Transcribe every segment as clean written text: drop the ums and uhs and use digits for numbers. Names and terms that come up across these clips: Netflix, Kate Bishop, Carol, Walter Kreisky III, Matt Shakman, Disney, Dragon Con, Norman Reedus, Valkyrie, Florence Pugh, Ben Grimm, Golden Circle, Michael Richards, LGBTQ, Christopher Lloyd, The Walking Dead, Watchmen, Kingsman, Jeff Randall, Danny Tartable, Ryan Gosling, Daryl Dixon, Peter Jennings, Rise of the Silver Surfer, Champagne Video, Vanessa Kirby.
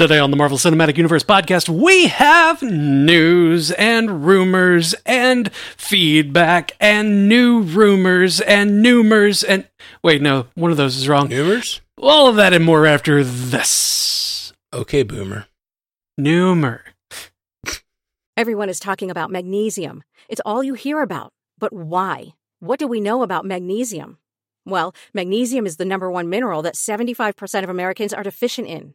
Today on the Marvel Cinematic Universe podcast, we have news and rumors and feedback and new rumors and numers and... Wait, no, one of those is wrong. Numers? All of that and more after this. Okay, Boomer. Numer. Everyone is talking about magnesium. It's all you hear about. But why? What do we know about magnesium? Well, magnesium is the number one mineral that 75% of Americans are deficient in.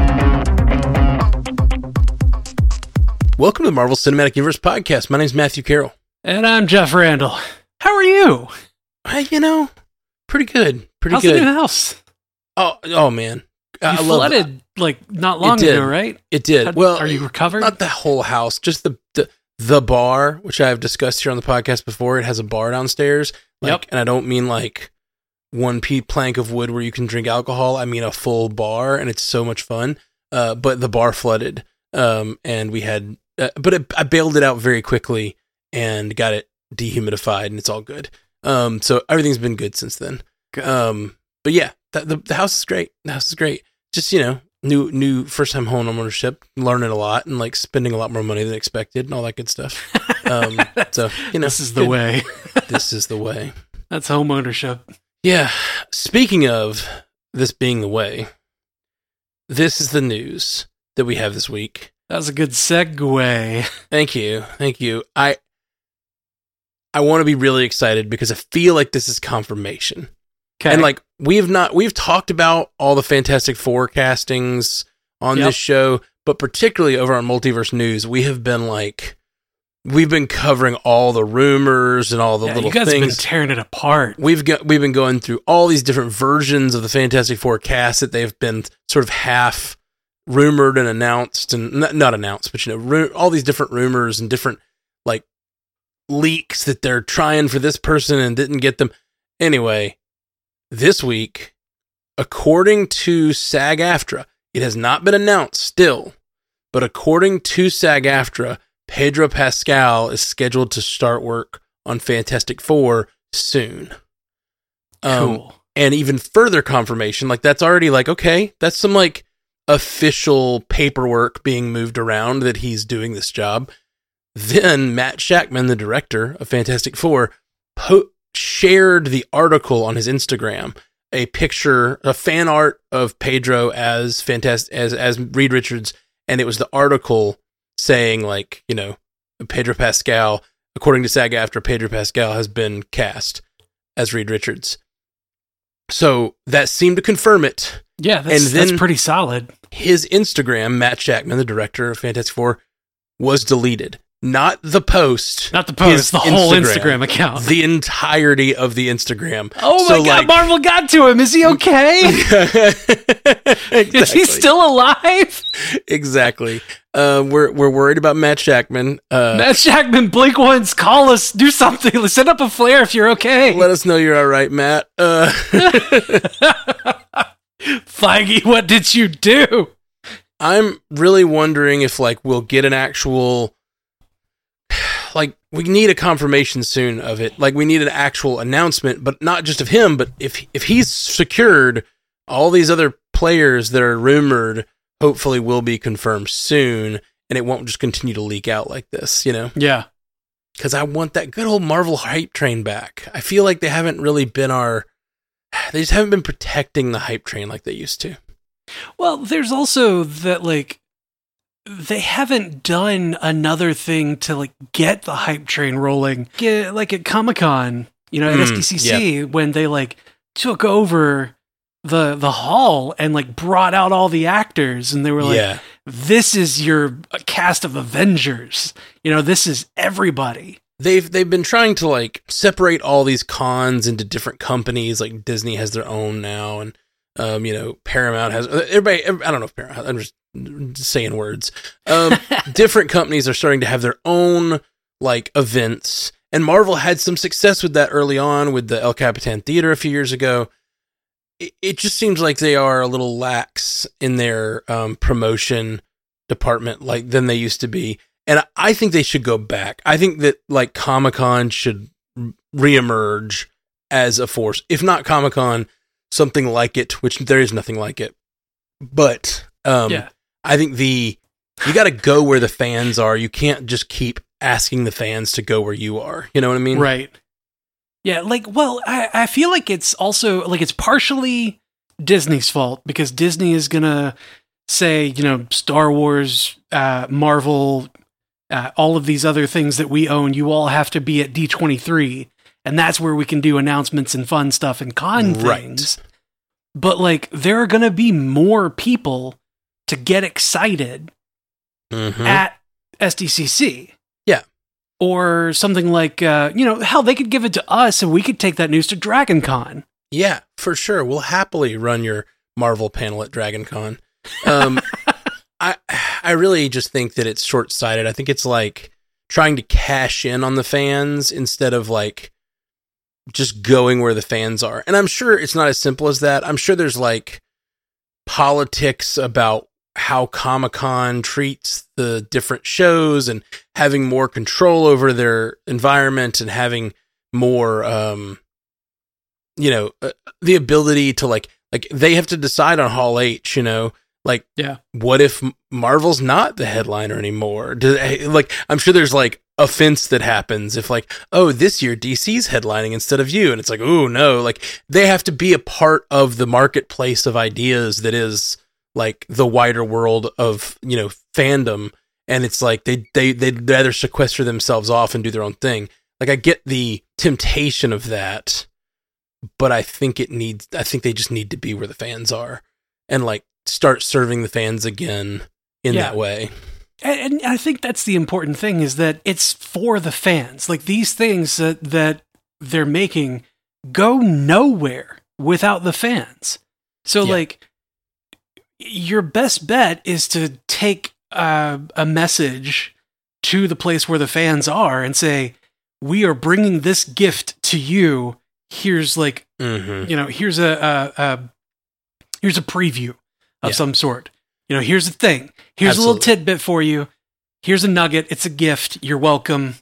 Welcome to the Marvel Cinematic Universe podcast. My name's Matthew Carroll. And I'm Jeff Randall. How are you? Pretty good. How's the new house? Oh man. I flooded not long ago, right? It did. Are you recovered? Not the whole house, just the bar, which I have discussed here on the podcast before. It has a bar downstairs. And I don't mean one plank of wood where you can drink alcohol. I mean a full bar, and it's so much fun. But the bar flooded. And we had, I bailed it out very quickly and got it dehumidified, and it's all good. So everything's been good since then. Good. But yeah, the house is great. Just, new first time home ownership, learning a lot and spending a lot more money than expected and all that good stuff. This is the way. This is the way. That's home ownership. Yeah. Speaking of this being the way, this is the news that we have this week. That was a good segue. Thank you. I want to be really excited because I feel like this is confirmation. Okay. And we've talked about all the Fantastic Four castings on this show, but particularly over on Multiverse News, we have been we've been covering all the rumors and all the little things. You guys have been tearing it apart. We've been going through all these different versions of the Fantastic Four cast that they've been sort of half rumored and announced, and not announced, but all these different rumors and different leaks that they're trying for this person and didn't get them. Anyway, this week, according to SAG-AFTRA, it has not been announced still, but according to SAG-AFTRA, Pedro Pascal is scheduled to start work on Fantastic Four soon. Cool. And even further confirmation, that's already that's some official paperwork being moved around that he's doing this job. Then Matt Shakman, the director of Fantastic Four, shared the article on his Instagram, a picture, a fan art of Pedro as Reed Richards, and it was the article saying Pedro Pascal, according to SAG-AFTRA, Pedro Pascal has been cast as Reed Richards. So that seemed to confirm it. Yeah, that's pretty solid. His Instagram, Matt Shakman, the director of Fantastic Four, was deleted. Not the post, the whole Instagram account. The entirety of the Instagram. Oh my God, Marvel got to him. Is he okay? Exactly. Is he still alive? Exactly. We're worried about Matt Shakman. Matt Shakman, blink once, call us, do something. Send up a flare if you're okay. Let us know you're all right, Matt. Feige, what did you do? I'm really wondering if we'll get an actual... we need a confirmation soon of it. We need an actual announcement, but not just of him, but if he's secured, all these other players that are rumored hopefully will be confirmed soon, and it won't just continue to leak out like this, Yeah. Because I want that good old Marvel hype train back. I feel like they haven't really been they just haven't been protecting the hype train like they used to. Well, there's also that, they haven't done another thing to like get the hype train rolling. Like at Comic-Con, at SDCC, when they like took over the hall and like brought out all the actors and they were like, this is your cast of Avengers. This is everybody. They've been trying to like separate all these cons into different companies. Like Disney has their own now, and Paramount has everybody. I don't know if Paramount. I'm just saying words. Different companies are starting to have their own like events, and Marvel had some success with that early on with the El Capitan Theater a few years ago. It just seems like they are a little lax in their promotion department, like than they used to be. And I think they should go back. I think that like Comic-Con should reemerge as a force. If not Comic-Con, something like it, which there is nothing like it. But I think you got to go where the fans are. You can't just keep asking the fans to go where you are. You know what I mean? Right. Yeah. Like, well, I feel like it's also like it's partially Disney's fault because Disney is going to say, Star Wars, Marvel, all of these other things that we own, you all have to be at D23, and that's where we can do announcements and fun stuff and con things. But like, there are going to be more people to get excited at SDCC. Yeah. Or something like, hell, they could give it to us and we could take that news to Dragon Con. Yeah, for sure. We'll happily run your Marvel panel at Dragon Con. I really just think that it's short-sighted. I think it's like trying to cash in on the fans instead of like just going where the fans are. And I'm sure it's not as simple as that. I'm sure there's like politics about how Comic-Con treats the different shows and having more control over their environment and having more, the ability to like they have to decide on Hall H, what if Marvel's not the headliner anymore? I'm sure there's like offense that happens if like, oh, this year DC's headlining instead of you. And it's like, oh no, like they have to be a part of the marketplace of ideas that is like the wider world of, fandom. And it's like, they'd rather sequester themselves off and do their own thing. Like I get the temptation of that, but I think they just need to be where the fans are and like, start serving the fans again in that way. And I think that's the important thing is that it's for the fans. Like these things that they're making go nowhere without the fans. So like your best bet is to take a message to the place where the fans are and say, we are bringing this gift to you. Here's like, here's a preview of some sort. Here's the thing. Here's a little tidbit for you. Here's a nugget. It's a gift. You're welcome.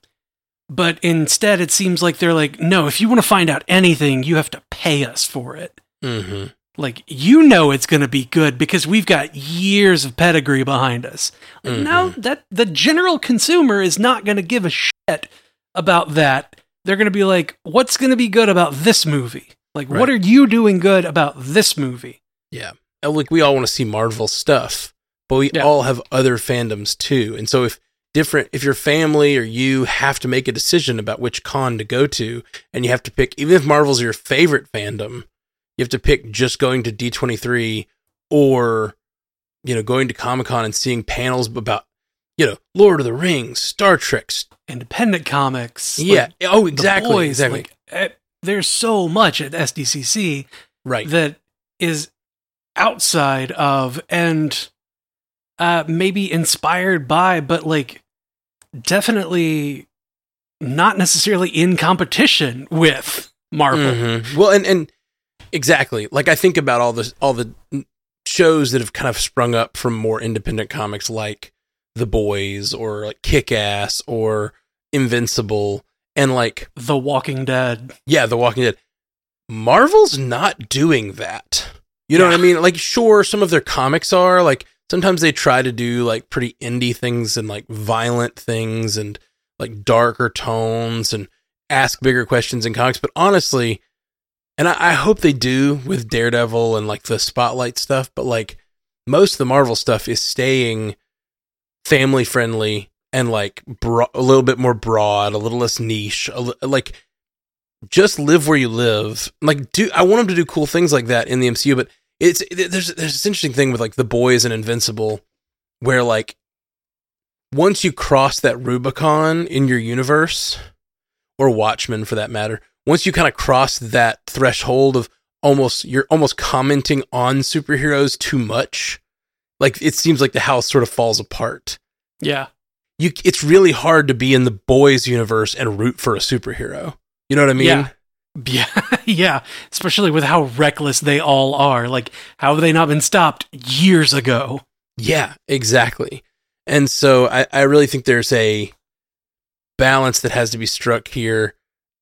But instead, it seems like they're like, no, if you want to find out anything, you have to pay us for it. Mm-hmm. Like, it's going to be good because we've got years of pedigree behind us. Mm-hmm. No, that the general consumer is not going to give a shit about that. They're going to be like, what's going to be good about this movie? Like, what are you doing good about this movie? Yeah. Like we all want to see Marvel stuff, but we all have other fandoms too. And so if your family or you have to make a decision about which con to go to, and you have to pick, even if Marvel's your favorite fandom, you have to pick just going to D23 or, going to Comic-Con and seeing panels about, Lord of the Rings, Star Trek, independent comics. Yeah. Like, exactly. The Boys, exactly. Like, there's so much at SDCC that is outside of and maybe inspired by, but like definitely not necessarily in competition with Marvel. Mm-hmm. Well, and exactly. Like I think about all the shows that have kind of sprung up from more independent comics, like The Boys or like Kick-Ass or Invincible and like The Walking Dead. Yeah, The Walking Dead. Marvel's not doing that. You know what I mean? Like, sure, some of their comics are like, sometimes they try to do like pretty indie things and like violent things and like darker tones and ask bigger questions in comics. But honestly, and I hope they do with Daredevil and like the Spotlight stuff, but like most of the Marvel stuff is staying family friendly and like a little bit more broad, a little less niche, like just live where you live. Like, I want them to do cool things like that in the MCU, but there's this interesting thing with like The Boys and Invincible where like once you cross that Rubicon in your universe, or Watchmen for that matter, once you kind of cross that threshold of you're almost commenting on superheroes too much, like it seems like the house sort of falls apart. Yeah. It's really hard to be in The Boys universe and root for a superhero. You know what I mean? Yeah. Especially with how reckless they all are. Like, how have they not been stopped years ago? Yeah, exactly. And so I really think there's a balance that has to be struck here.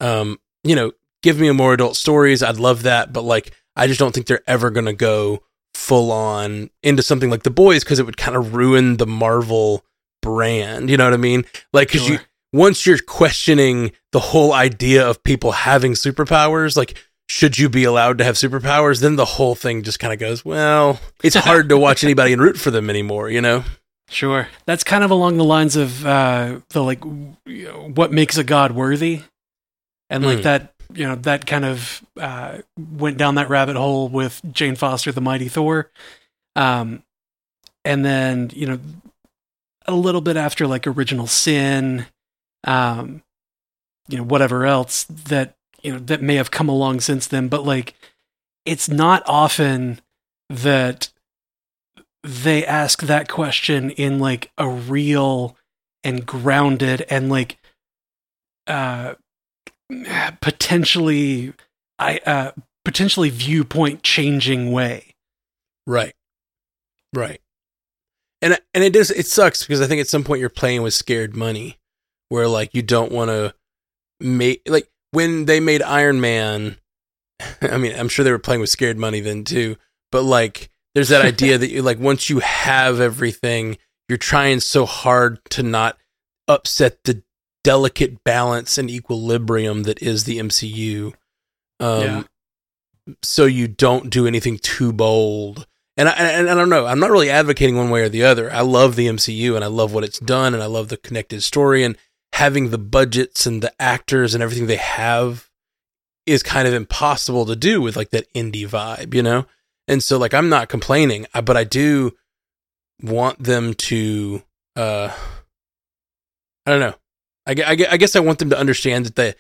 You know, give me more adult stories. I'd love that. But like, I just don't think they're ever going to go full on into something like The Boys, because it would kind of ruin the Marvel brand. You know what I mean? Like, because once you're questioning the whole idea of people having superpowers, like, should you be allowed to have superpowers? Then the whole thing just kind of goes, well, it's hard to watch anybody and root for them anymore, you know? Sure. That's kind of along the lines of what makes a god worthy. And like that, you know, that kind of went down that rabbit hole with Jane Foster, the Mighty Thor. And then, you know, a little bit after like Original Sin, you know, whatever else that, you know, that may have come along since then. But like, it's not often that they ask that question in like a real and grounded and like potentially viewpoint changing way. Right. And it does, it sucks because I think at some point you're playing with scared money where like you don't want to make, like when they made Iron Man, I mean, I'm sure they were playing with scared money then too, but like there's that idea that you like, once you have everything, you're trying so hard to not upset the delicate balance and equilibrium that is the MCU. So you don't do anything too bold. And I don't know, I'm not really advocating one way or the other. I love the MCU and I love what it's done and I love the connected story, and having the budgets and the actors and everything they have is kind of impossible to do with like that indie vibe, you know? And so like, I'm not complaining, but I do want them to, I don't know. I guess I want them to understand that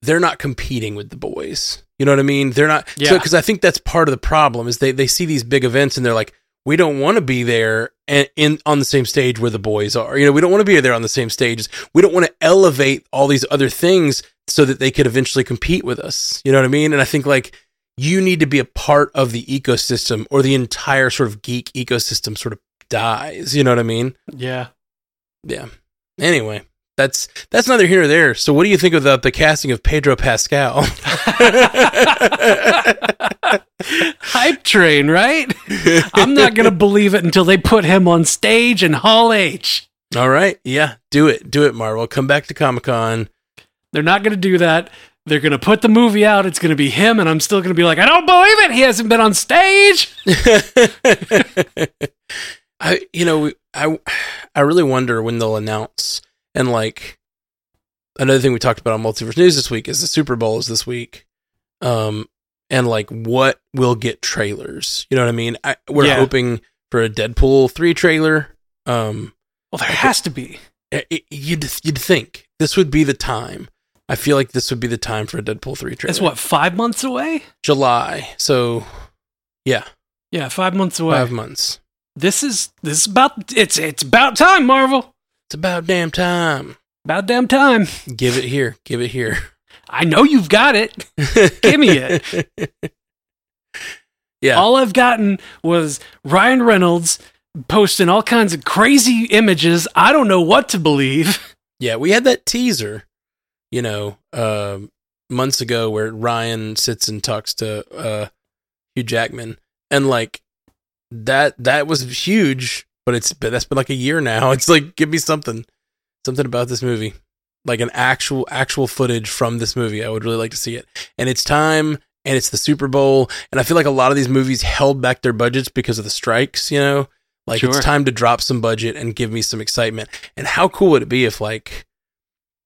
they're not competing with The Boys. You know what I mean? They're not. Yeah. So, because I think that's part of the problem is they see these big events and they're like, we don't want to be there on the same stage where The Boys are. You know, we don't want to be there on the same stage. We don't want to elevate all these other things so that they could eventually compete with us. You know what I mean? And I think like you need to be a part of the ecosystem, or the entire sort of geek ecosystem sort of dies. You know what I mean? Yeah. Anyway. That's neither here nor there. So what do you think of the casting of Pedro Pascal? Hype train, right? I'm not going to believe it until they put him on stage in Hall H. All right. Yeah, do it. Do it, Marvel. Come back to Comic-Con. They're not going to do that. They're going to put the movie out. It's going to be him, and I'm still going to be like, I don't believe it. He hasn't been on stage. I really wonder when they'll announce... And like another thing we talked about on Multiverse News this week is the Super Bowl is this week. And like what will get trailers. You know what I mean? We're hoping for a Deadpool 3 trailer. Well, there has to be. You'd think this would be the time. I feel like this would be the time for a Deadpool 3 trailer. It's what, 5 months away? July. So yeah. Yeah, 5 months away. 5 months. This is about it's about time, Marvel. It's about damn time. About damn time. Give it here. Give it here. I know you've got it. Give me it. Yeah. All I've gotten was Ryan Reynolds posting all kinds of crazy images. I don't know what to believe. Yeah, we had that teaser, you know, months ago where Ryan sits and talks to Hugh Jackman, and like that was huge. But that's been like a year now. It's like, give me something about this movie, like an actual footage from this movie. I would really like to see it. And it's time, and it's the Super Bowl. And I feel like a lot of these movies held back their budgets because of the strikes, you know, Like, sure, it's time to drop some budget and give me some excitement. And how cool would it be if, like,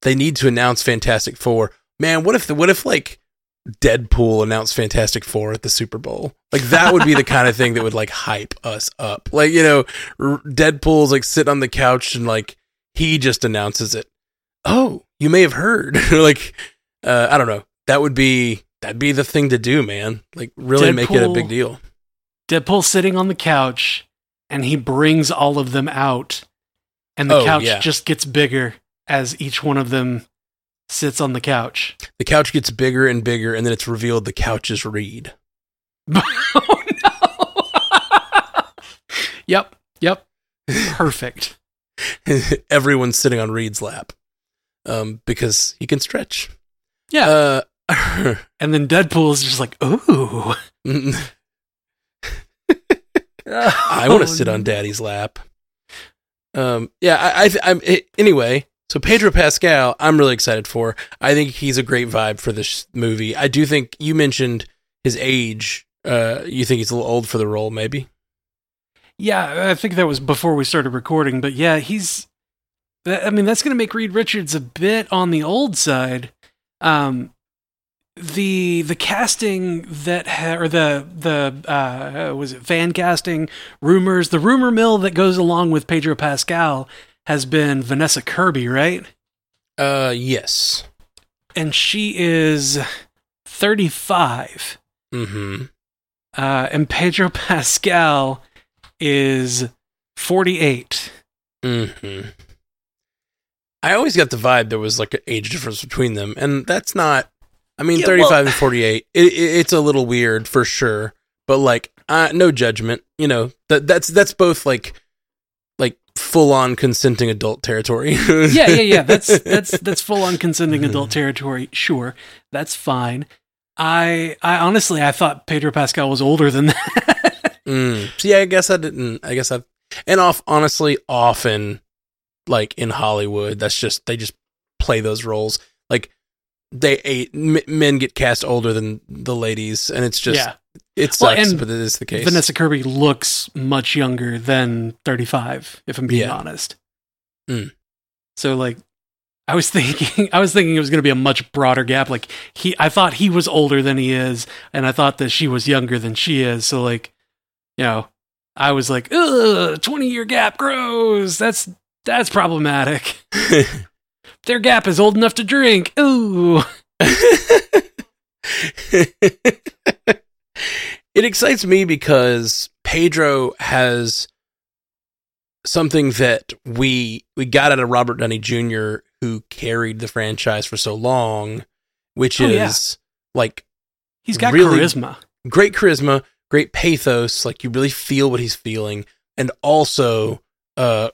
they need to announce Fantastic Four? Man, what if like Deadpool announced Fantastic Four at the Super Bowl? Like, that would be the kind of thing that would, like, hype us up. Like, you know, Deadpool's, like, sitting on the couch and, like, he just announces it. Oh, you may have heard. Like, I don't know. That'd be the thing to do, man. Like, really make it a big deal. Deadpool sitting on the couch, and he brings all of them out, and the couch just gets bigger as each one of them sits on the couch. The couch gets bigger and bigger, and then it's revealed the couch is Reed. Oh, no! Yep. Perfect. Everyone's sitting on Reed's lap because he can stretch. Yeah. And then Deadpool is just like, ooh. I want to sit on Daddy's lap. Anyway, so Pedro Pascal, I'm really excited for. I think he's a great vibe for this movie. I do think you mentioned his age. You think he's a little old for the role, maybe? Yeah, I think that was before we started recording. But yeah, that's going to make Reed Richards a bit on the old side. The casting or fan casting rumors, the rumor mill that goes along with Pedro Pascal has been Vanessa Kirby, right? Yes. And she is 35. Mm-hmm. And Pedro Pascal is 48. Mm-hmm. I always got the vibe there was, like, an age difference between them, and that's not... I mean, yeah, 35 and 48, it's a little weird for sure, but, like, no judgment, you know, that's both like full on consenting adult territory. Yeah. That's full on consenting adult territory. Sure. That's fine. I honestly, I thought Pedro Pascal was older than that. See, I guess I didn't. I guess I, and off, honestly, often, like, in Hollywood, they just play those roles. Like, men get cast older than the ladies, and it's just, it sucks, but it is the case. Vanessa Kirby looks much younger than 35, if I'm being honest. Mm. So, like, I was thinking it was going to be a much broader gap. Like, I thought he was older than he is, and I thought that she was younger than she is. So, like, you know, I was like, ugh, 20-year gap, gross. That's problematic. Their gap is old enough to drink. Ooh. It excites me because Pedro has something that we got out of Robert Downey Jr., who carried the franchise for so long, which is like, he's got really charisma, great pathos. Like, you really feel what he's feeling, and also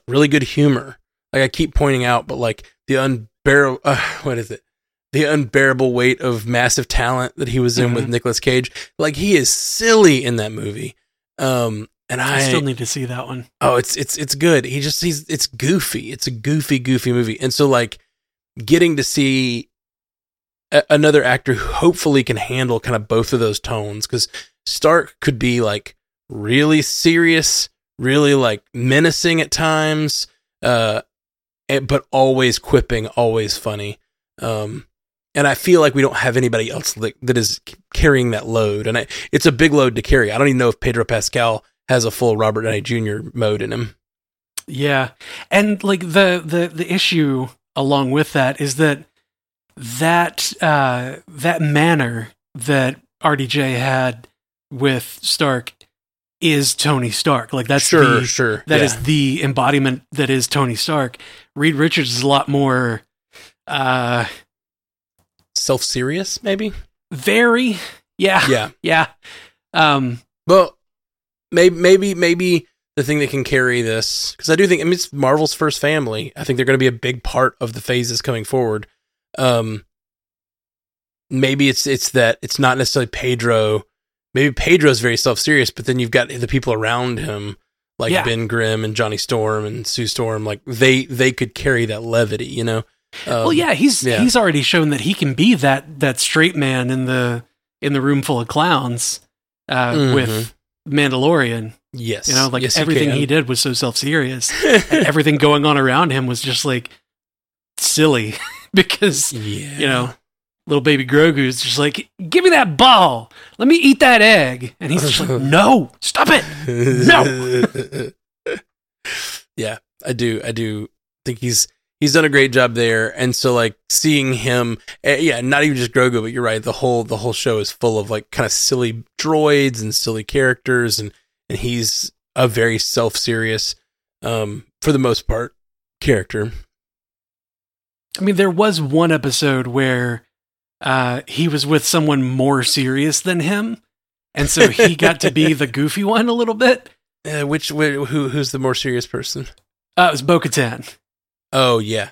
really good humor. Like, I keep pointing out, but, like, the unbearable weight of massive talent that he was in with Nicolas Cage. Like, he is silly in that movie. And I still need to see that one. Oh, it's good. It's goofy. It's a goofy movie. And so, like, getting to see another actor who hopefully can handle kind of both of those tones, because Stark could be, like, really serious, really, like, menacing at times, but always quipping, always funny. And I feel like we don't have anybody else that is carrying that load. And it's a big load to carry. I don't even know if Pedro Pascal has a full Robert Downey Jr. mode in him. Yeah. And, like, the issue along with that is that manner that RDJ had with Stark is Tony Stark. Like, that's is the embodiment that is Tony Stark. Reed Richards is a lot more self-serious, maybe? Very. Yeah. Well, maybe the thing that can carry this, because I do think, it's Marvel's first family. I think they're going to be a big part of the phases coming forward. Maybe it's that it's not necessarily Pedro. Maybe Pedro's very self-serious, but then you've got the people around him, like Ben Grimm and Johnny Storm and Sue Storm, like they could carry that levity, you know? Well, yeah, he's already shown that he can be that straight man in the room full of clowns with Mandalorian. Yes. You know, like yes, everything he did was so self-serious. And everything going on around him was just like silly because, you know, little baby Grogu's just like, give me that ball. Let me eat that egg. And he's just like, no, stop it. No. Yeah, I do think he's done a great job there. And so like seeing him, not even just Grogu, but you're right. The whole show is full of like kind of silly droids and silly characters. And he's a very self-serious, for the most part, character. I mean, there was one episode where he was with someone more serious than him. And so he got to be the goofy one a little bit. Who's the more serious person? It was Bo-Katan. Oh, yeah.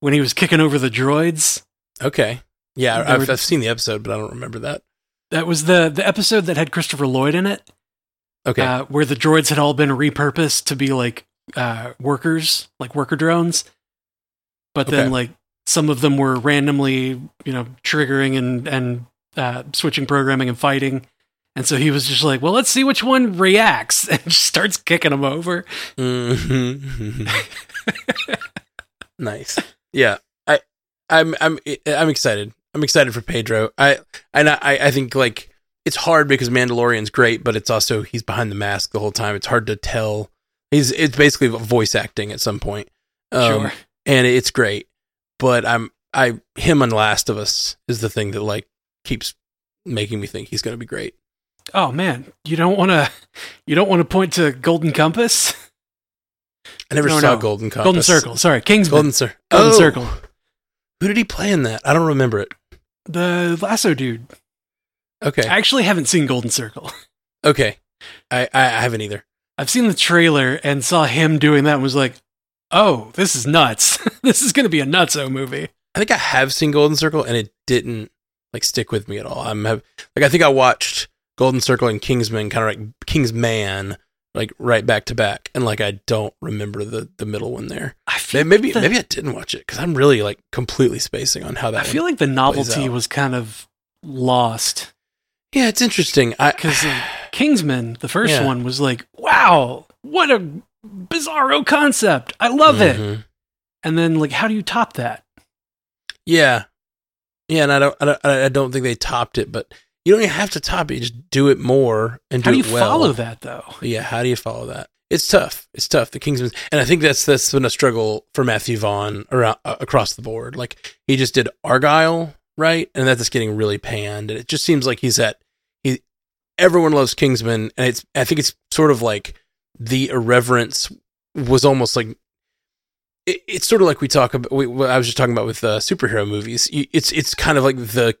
When he was kicking over the droids. Okay. Yeah, I've seen the episode, but I don't remember that. That was the episode that had Christopher Lloyd in it. Okay. Where the droids had all been repurposed to be like workers, like worker drones. But then like some of them were randomly, you know, triggering and switching programming and fighting. And so he was just like, well, let's see which one reacts, and just starts kicking them over. Mm-hmm. Nice. Yeah. I'm excited. I'm excited for Pedro. I think like it's hard because Mandalorian's great, but it's also, he's behind the mask the whole time. It's hard to tell. It's basically voice acting at some point. Sure. And it's great, but him on Last of Us is the thing that like keeps making me think he's going to be great. Oh man, you don't want to point to Golden Compass. I never saw Golden Compass. Golden Circle, sorry, Kingsman. Golden Circle. Who did he play in that? I don't remember it. The Lasso dude. Okay. I actually haven't seen Golden Circle. Okay. I haven't either. I've seen the trailer and saw him doing that and was like, oh, this is nuts. This is going to be a nutso movie. I think I have seen Golden Circle and it didn't like stick with me at all. I think I watched Golden Circle and Kingsman right back to back, and like I don't remember the middle one there. I feel maybe I didn't watch it cuz I'm really like completely spacing on how that I feel like the novelty was kind of lost. Yeah, it's interesting. Cuz Kingsman, the first one was like, wow, what a bizarro concept. I love it. And then like, how do you top that? Yeah. Yeah. And I don't think they topped it, but you don't even have to top it. You just do it more and do it well. How do you follow that though? Yeah. How do you follow that? It's tough. The Kingsman. And I think that's been a struggle for Matthew Vaughn around across the board. Like he just did Argyle. Right. And that's just getting really panned. And it just seems like everyone loves Kingsman. And I think it's sort of like, the irreverence was almost like it's sort of like we talk about. I was just talking about with superhero movies. It's kind of like the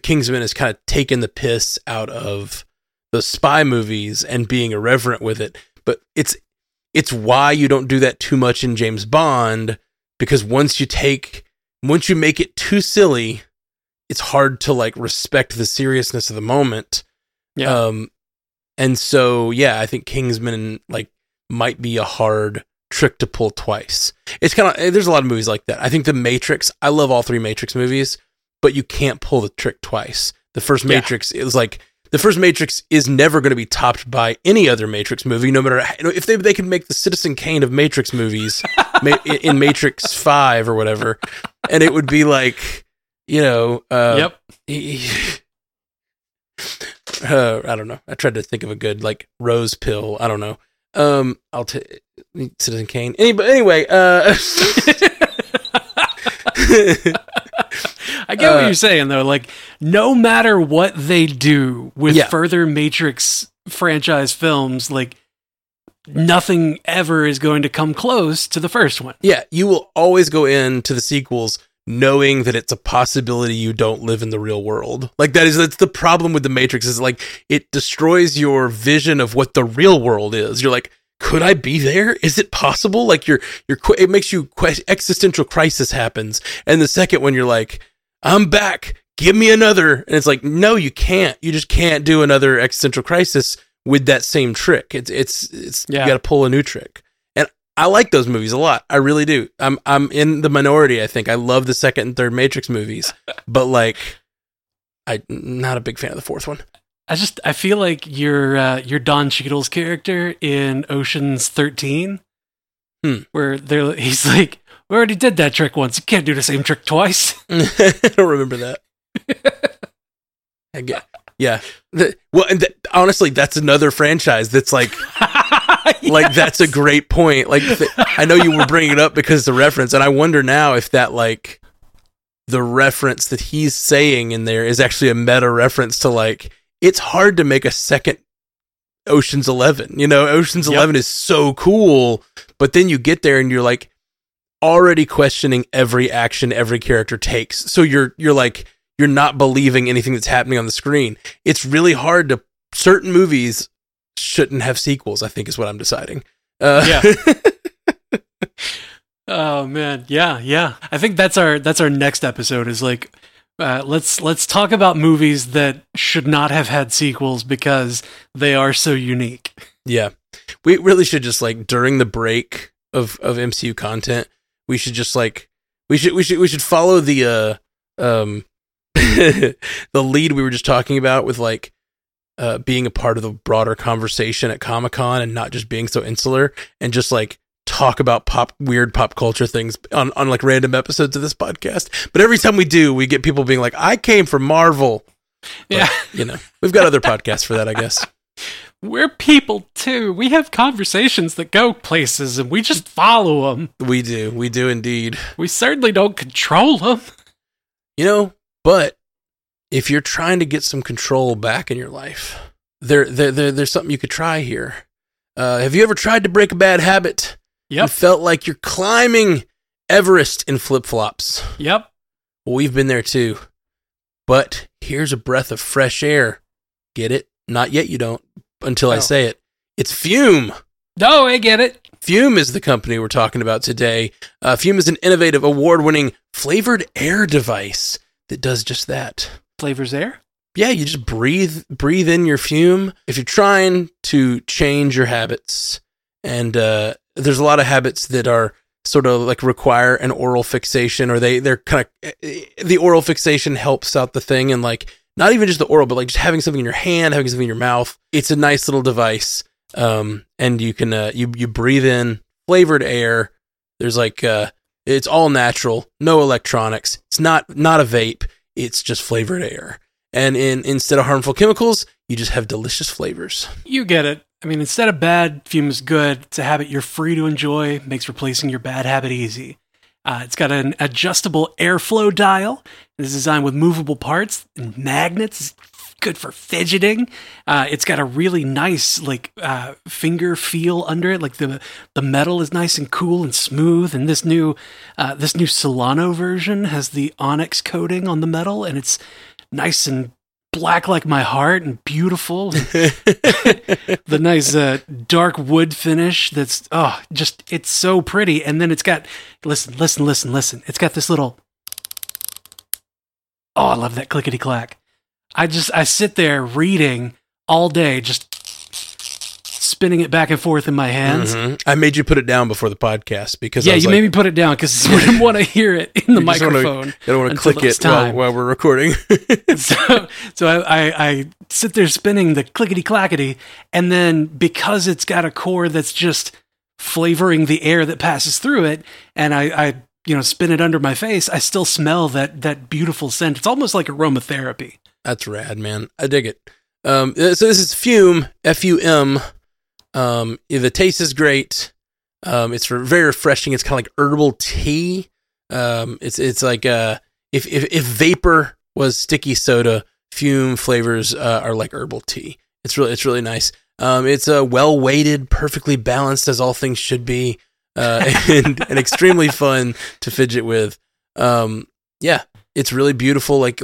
Kingsman has kind of taken the piss out of the spy movies and being irreverent with it. But it's why you don't do that too much in James Bond, because once you make it too silly, it's hard to like respect the seriousness of the moment. Yeah. And so, yeah, I think Kingsman like might be a hard trick to pull twice. It's kind of, there's a lot of movies like that. I think The Matrix, I love all three Matrix movies, but you can't pull the trick twice. The first Matrix is never going to be topped by any other Matrix movie, no matter how, if they can make the Citizen Kane of Matrix movies in Matrix 5 or whatever, and it would be like, you know, I don't know. I tried to think of a good like rose pill. I don't know. I'll take Citizen Kane. Anyway, I get what you're saying though. Like, no matter what they do with further Matrix franchise films, like nothing ever is going to come close to the first one. Yeah, you will always go into the sequels knowing that it's a possibility you don't live in the real world. Like that's the problem with The Matrix, is like it destroys your vision of what the real world is. You're like, could I be there? Is it possible? Like you're it makes you existential crisis happens. And the second one, you're like, I'm back. Give me another. And it's like, no, you can't. You just can't do another existential crisis with that same trick. You got to pull a new trick. I like those movies a lot. I really do. I'm in the minority, I think. I love the second and third Matrix movies, but like I'm not a big fan of the fourth one. I feel like you're Don Cheadle's character in Ocean's 13, where he's like, "We already did that trick once. You can't do the same trick twice." I don't remember that. Yeah. Well, and honestly, that's another franchise that's like, yes. That's a great point. Like, I know you were bringing it up because it's a reference, and I wonder now if that the reference that he's saying in there is actually a meta reference to it's hard to make a second Ocean's 11. You know, Ocean's 11 is so cool, but then you get there and you're already questioning every action every character takes. So you're not believing anything that's happening on the screen. It's really hard to certain movies shouldn't have sequels, I think is what I'm deciding. Yeah. Oh man. Yeah. I think that's our next episode is let's talk about movies that should not have had sequels because they are so unique. Yeah. We really should just during the break of MCU content, we should just we should follow the the lead we were just talking about with being a part of the broader conversation at Comic-Con and not just being so insular and just talk about weird pop culture things on random episodes of this podcast. But every time we do, we get people being I came from Marvel. Yeah. But, we've got other podcasts for that, I guess. We're people too. We have conversations that go places and we just follow them. We do. We do indeed. We certainly don't control them. But if you're trying to get some control back in your life, there's something you could try here. Have you ever tried to break a bad habit? Yep. You felt like you're climbing Everest in flip-flops. Yep. Well, we've been there too. But here's a breath of fresh air. Get it? Not yet you don't, until I say it. It's Fume. No, I get it. Fume is the company we're talking about today. Fume is an innovative, award-winning flavored air device that does just that. Flavors air? Yeah, you just breathe in your fume. If you're trying to change your habits and... there's a lot of habits that are sort of require an oral fixation, or they're kind of, the oral fixation helps out the thing. And not even just the oral, but just having something in your hand, having something in your mouth. It's a nice little device. And you can, you breathe in flavored air. There's it's all natural, no electronics. It's not a vape. It's just flavored air. And instead of harmful chemicals, you just have delicious flavors. You get it. I mean, instead of bad, Fume is good. It's a habit you're free to enjoy. Makes replacing your bad habit easy. It's got an adjustable airflow dial. It's designed with movable parts and magnets. It's good for fidgeting. It's got a really nice finger feel under it. The metal is nice and cool and smooth. And this new Solano version has the onyx coating on the metal, and it's nice and black like my heart and beautiful. The nice dark wood finish that's it's so pretty. And then it's got listen. It's got this little I love that clickety clack. I sit there reading all day, just spinning it back and forth in my hands. Mm-hmm. I made you put it down before the podcast because you made me put it down because I didn't want to hear it in the microphone. I don't want to click it while we're recording. So I sit there spinning the clickety clackety, and then because it's got a core that's just flavoring the air that passes through it, and I spin it under my face, I still smell that beautiful scent. It's almost like aromatherapy. That's rad, man. I dig it. So this is Fume, F-U-M. The taste is great. It's very refreshing. It's kind of like herbal tea. It's like if vapor was sticky soda, Fume flavors are like herbal tea. It's really nice. It's well weighted, perfectly balanced as all things should be, and extremely fun to fidget with. Yeah, it's really beautiful. Like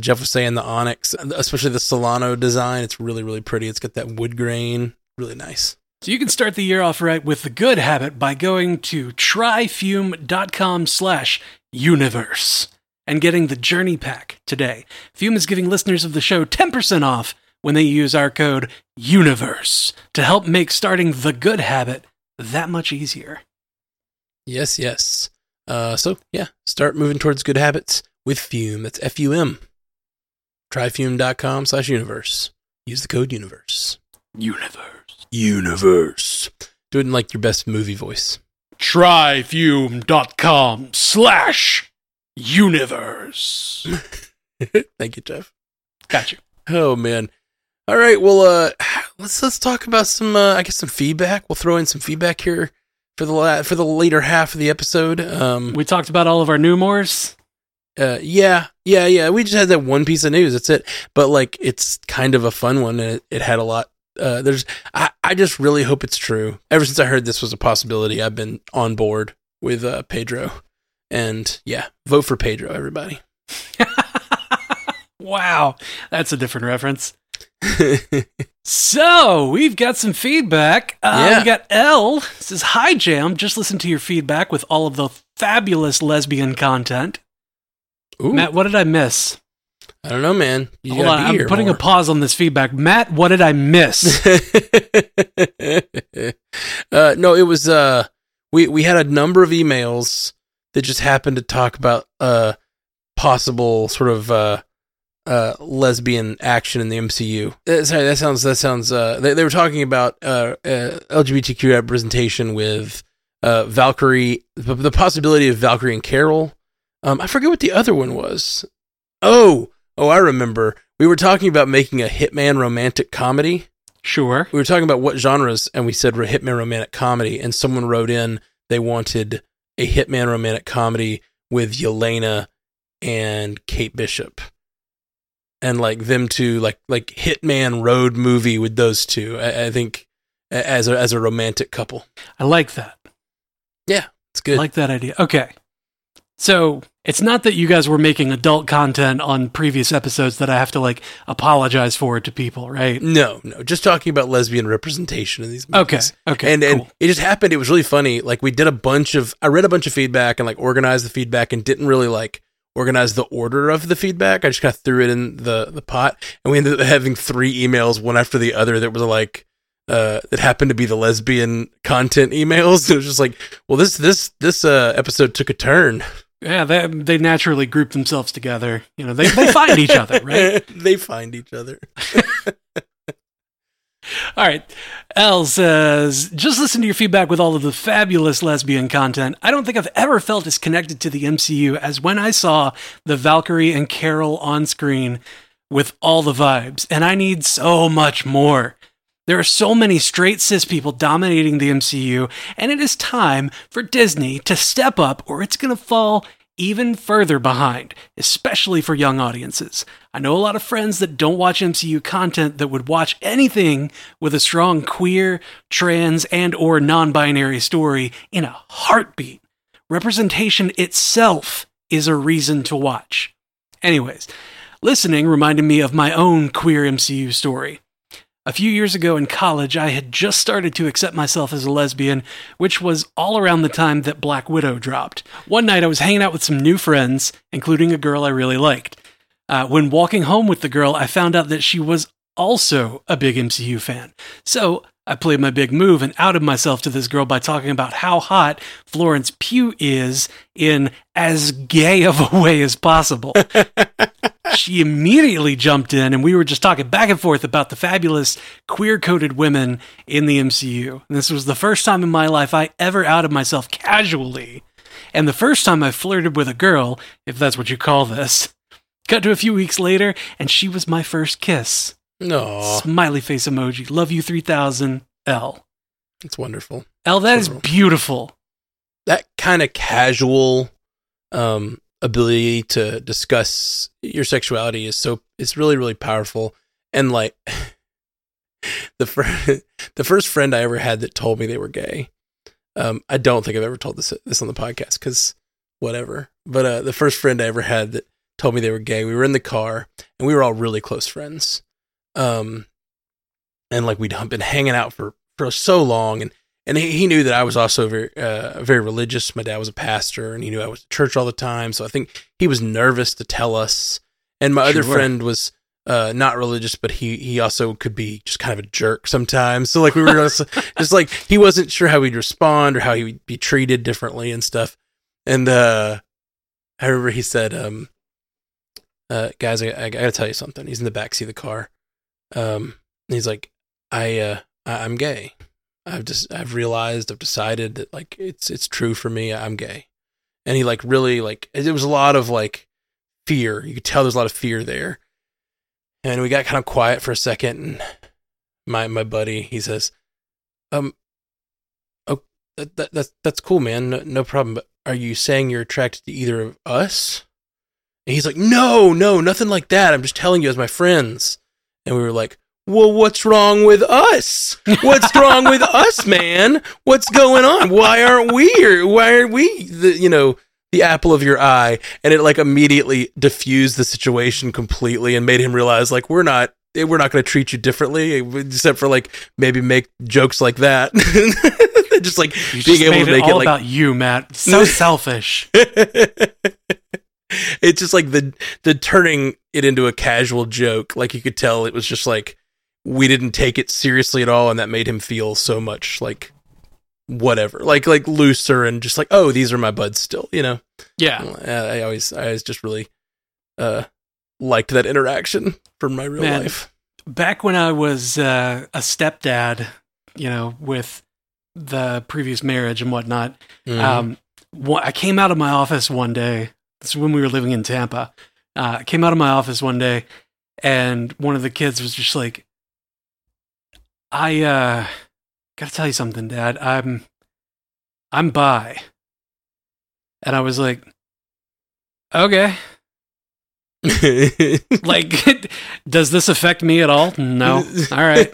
Jeff was saying, the onyx, especially the Solano design, it's really really pretty. It's got that wood grain. Really nice. So you can start the year off right with the good habit by going to tryfume.com/universe and getting the Journey Pack today. Fume is giving listeners of the show 10% off when they use our code UNIVERSE to help make starting the good habit that much easier. Yes. Start moving towards good habits with Fume. That's F-U-M. Tryfume.com/universe. Use the code universe. Universe. Universe. Do it in like your best movie voice. Try fume.com/universe. Thank you, Jeff. Got you. Oh man. All right. Well, let's talk about some. I guess some feedback. We'll throw in some feedback here for the later half of the episode. We talked about all of our new mores. Yeah. We just had that one piece of news. That's it. But like, it's kind of a fun one, and it had a lot. I just really hope it's true. Ever since I heard this was a possibility, I've been on board with Pedro. And yeah, vote for Pedro, everybody. Wow, that's a different reference. So we've got some feedback. We got Elle says, "Hi Jam, just listen to your feedback with all of the fabulous lesbian content." Ooh. Matt, what did I miss? I don't know, man. Hold on, I'm putting a pause on this feedback. Matt, what did I miss? No, it was we had a number of emails that just happened to talk about possible sort of lesbian action in the MCU. Sorry, that sounds. They were talking about LGBTQ representation with Valkyrie, the possibility of Valkyrie and Carol. I forget what the other one was. Oh, I remember. We were talking about making a Hitman romantic comedy. Sure. We were talking about what genres, and we said Hitman romantic comedy, and someone wrote in they wanted a Hitman romantic comedy with Yelena and Kate Bishop. And like them two, like Hitman road movie with those two. I think as a romantic couple. I like that. Yeah, it's good. I like that idea. Okay. So it's not that you guys were making adult content on previous episodes that I have to apologize for to people, right? No. Just talking about lesbian representation in these movies. Okay. And it just happened. It was really funny. Like we did I read a bunch of feedback and organized the feedback and didn't really organize the order of the feedback. I just kind of threw it in the pot, and we ended up having 3 emails, one after the other, that was that happened to be the lesbian content emails. It was just well, this episode took a turn. Yeah, they naturally group themselves together. You know, they find each other, right? They find each other. All right. Elle says, just listen to your feedback with all of the fabulous lesbian content. I don't think I've ever felt as connected to the MCU as when I saw the Valkyrie and Carol on screen with all the vibes. And I need so much more. There are so many straight cis people dominating the MCU, and it is time for Disney to step up or it's going to fall even further behind, especially for young audiences. I know a lot of friends that don't watch MCU content that would watch anything with a strong queer, trans, and or non-binary story in a heartbeat. Representation itself is a reason to watch. Anyways, listening reminded me of my own queer MCU story. A few years ago in college, I had just started to accept myself as a lesbian, which was all around the time that Black Widow dropped. One night, I was hanging out with some new friends, including a girl I really liked. When walking home with the girl, I found out that she was also a big MCU fan. So I played my big move and outed myself to this girl by talking about how hot Florence Pugh is in as gay of a way as possible. She immediately jumped in, and we were just talking back and forth about the fabulous queer-coded women in the MCU. And this was the first time in my life I ever outed myself casually, and the first time I flirted with a girl, if that's what you call this. Cut to a few weeks later, and she was my first kiss. No. Smiley face emoji. Love you 3000, L. It's wonderful. L, that is beautiful. That kind of casual ability to discuss your sexuality it's really, really powerful. And the first friend I ever had that told me they were gay. I don't think I've ever told this on the podcast because whatever, but the first friend I ever had that told me they were gay, we were in the car and we were all really close friends. And we'd been hanging out for so long and he knew that I was also very, very religious. My dad was a pastor and he knew I was at church all the time. So I think he was nervous to tell us. And my other friend was, not religious, but he also could be just kind of a jerk sometimes. So we were just he wasn't sure how we'd respond or how he would be treated differently and stuff. And, I remember he said, guys, I gotta tell you something. He's in the backseat of the car. He's like, I'm gay. I've realized, I've decided that like, it's true for me. I'm gay. And he like, really like, it was a lot of like fear. You could tell there's a lot of fear there. And we got kind of quiet for a second. And my buddy, he says, oh, that's cool, man. No problem. But are you saying you're attracted to either of us? And he's like, no, nothing like that. I'm just telling you as my friends. And we were like, well, what's wrong with us? What's wrong with us, man? What's going on? Why aren't we, the apple of your eye? And it like immediately diffused the situation completely and made him realize like, we're not going to treat you differently except for like, maybe make jokes like that. Just like you being just able to make it all like about you, Matt. So selfish. It's just like the turning it into a casual joke. Like you could tell it was just like, we didn't take it seriously at all. And that made him feel so much like whatever, like looser and just like, oh, these are my buds still, you know? Yeah. I always just really, liked that interaction from my real life. Back when I was a stepdad, with the previous marriage and whatnot, I came out of my office one day. It's when we were living in Tampa. I came out of my office one day, and one of the kids was just like, I gotta tell you something, Dad. I'm bi. And I was like, okay. Like, does this affect me at all? No. All right.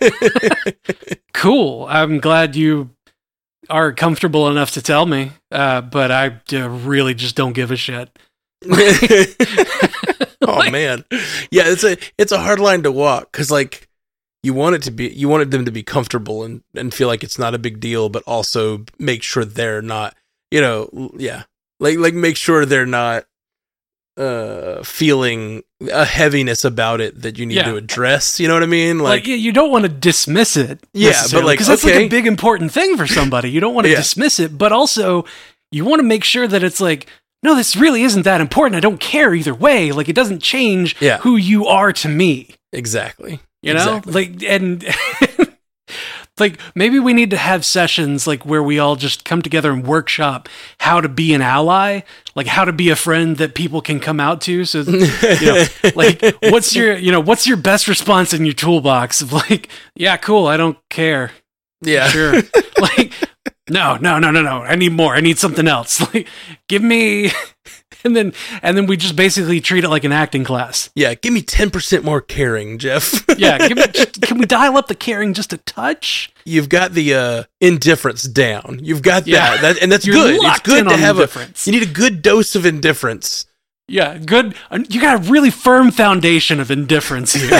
Cool. I'm glad you are comfortable enough to tell me, but I really just don't give a shit. Oh man, yeah, it's a hard line to walk because like you wanted them to be comfortable and feel like it's not a big deal, but also make sure they're not, make sure they're not feeling a heaviness about it that you need to address. You know what I mean? Like you don't want to dismiss it. Yeah, but like because that's like a big important thing for somebody. You don't want to dismiss it, but also you want to make sure that it's like, no, this really isn't that important. I don't care either way. Like, it doesn't change who you are to me. Exactly. Like, and like, maybe we need to have sessions like where we all just come together and workshop how to be an ally, like how to be a friend that people can come out to. So, like what's your best response in your toolbox of like, yeah, cool. I don't care. Yeah. Sure. Like, No. I need more. I need something else. Like, give me, and then we just basically treat it like an acting class. Yeah, give me 10% more caring, Jeff. Yeah, can we dial up the caring just a touch? You've got the indifference down. You've got that, and that's good. It's good to have indifference. You need a good dose of indifference. Yeah, good. You got a really firm foundation of indifference here.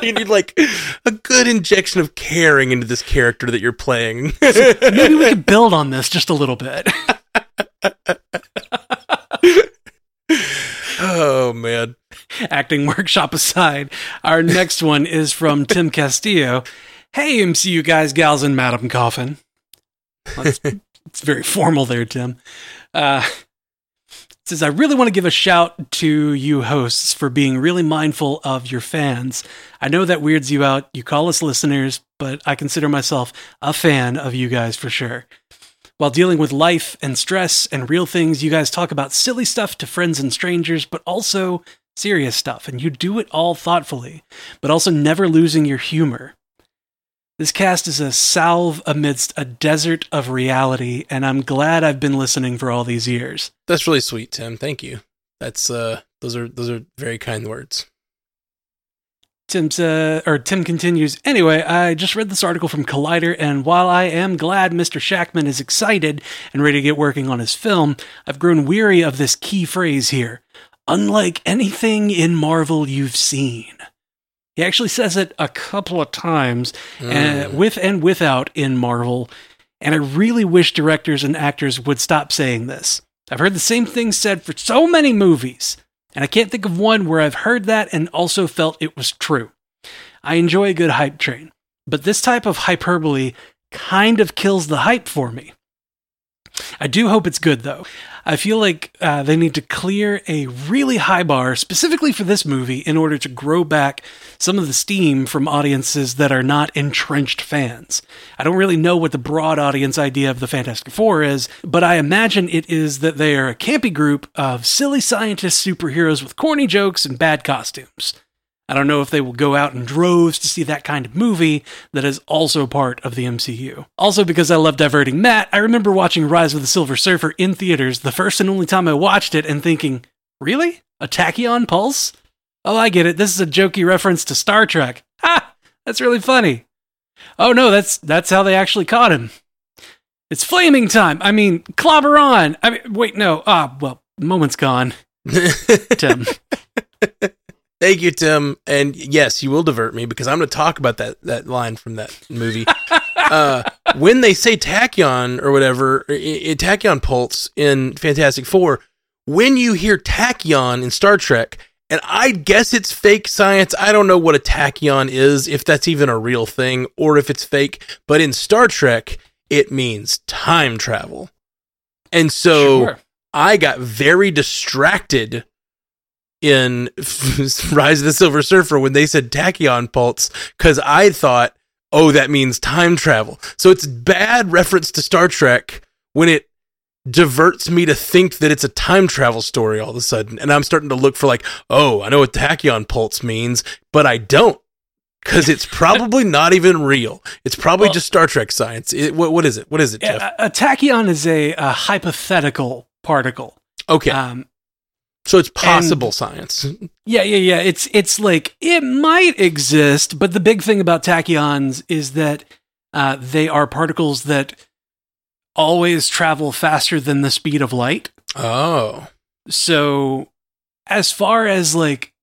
You need like a good injection of caring into this character that you're playing. So maybe we could build on this just a little bit. Oh man! Acting workshop aside, our next one is from Tim Castillo. Hey, MCU guys, gals, and Madam Coffin. It's very formal there, Tim. It says, I really want to give a shout to you hosts for being really mindful of your fans. I know that weirds you out. You call us listeners, but I consider myself a fan of you guys for sure. While dealing with life and stress and real things, you guys talk about silly stuff to friends and strangers, but also serious stuff. And you do it all thoughtfully, but also never losing your humor. This cast is a salve amidst a desert of reality, and I'm glad I've been listening for all these years. That's really sweet, Tim. Thank you. That's those are very kind words. Tim continues, anyway, I just read this article from Collider, and while I am glad Mr. Shakman is excited and ready to get working on his film, I've grown weary of this key phrase here. Unlike anything in Marvel you've seen. He actually says it a couple of times, with and without in Marvel, and I really wish directors and actors would stop saying this. I've heard the same thing said for so many movies, and I can't think of one where I've heard that and also felt it was true. I enjoy a good hype train, but this type of hyperbole kind of kills the hype for me. I do hope it's good, though. I feel like they need to clear a really high bar specifically for this movie in order to grow back some of the steam from audiences that are not entrenched fans. I don't really know what the broad audience idea of the Fantastic Four is, but I imagine it is that they are a campy group of silly scientist superheroes with corny jokes and bad costumes. I don't know if they will go out in droves to see that kind of movie that is also part of the MCU. Also, because I love diverting Matt, I remember watching Rise of the Silver Surfer in theaters the first and only time I watched it and thinking, really? A tachyon pulse? Oh, I get it. This is a jokey reference to Star Trek. Ha! That's really funny. Oh no, that's how they actually caught him. It's flaming time. I mean, clobber on. I mean, wait, no. Moment's gone. Tim. Thank you, Tim. And yes, you will divert me because I'm going to talk about that line from that movie. When they say tachyon or whatever, tachyon pulse in Fantastic Four, when you hear tachyon in Star Trek, and I guess it's fake science. I don't know what a tachyon is, if that's even a real thing or if it's fake. But in Star Trek, it means time travel. And so sure. I got very distracted in Rise of the Silver Surfer when they said tachyon pulse, because I thought, oh, that means time travel. So it's bad reference to Star Trek when it diverts me to think that it's a time travel story all of a sudden. And I'm starting to look for like, oh, I know what tachyon pulse means, but I don't, because it's probably not even real. It's probably just Star Trek science. What is it? What is it, Jeff? A tachyon is a hypothetical particle. Okay. So it's possible science. Yeah. It's like, it might exist, but the big thing about tachyons is that they are particles that always travel faster than the speed of light. Oh. So as far as like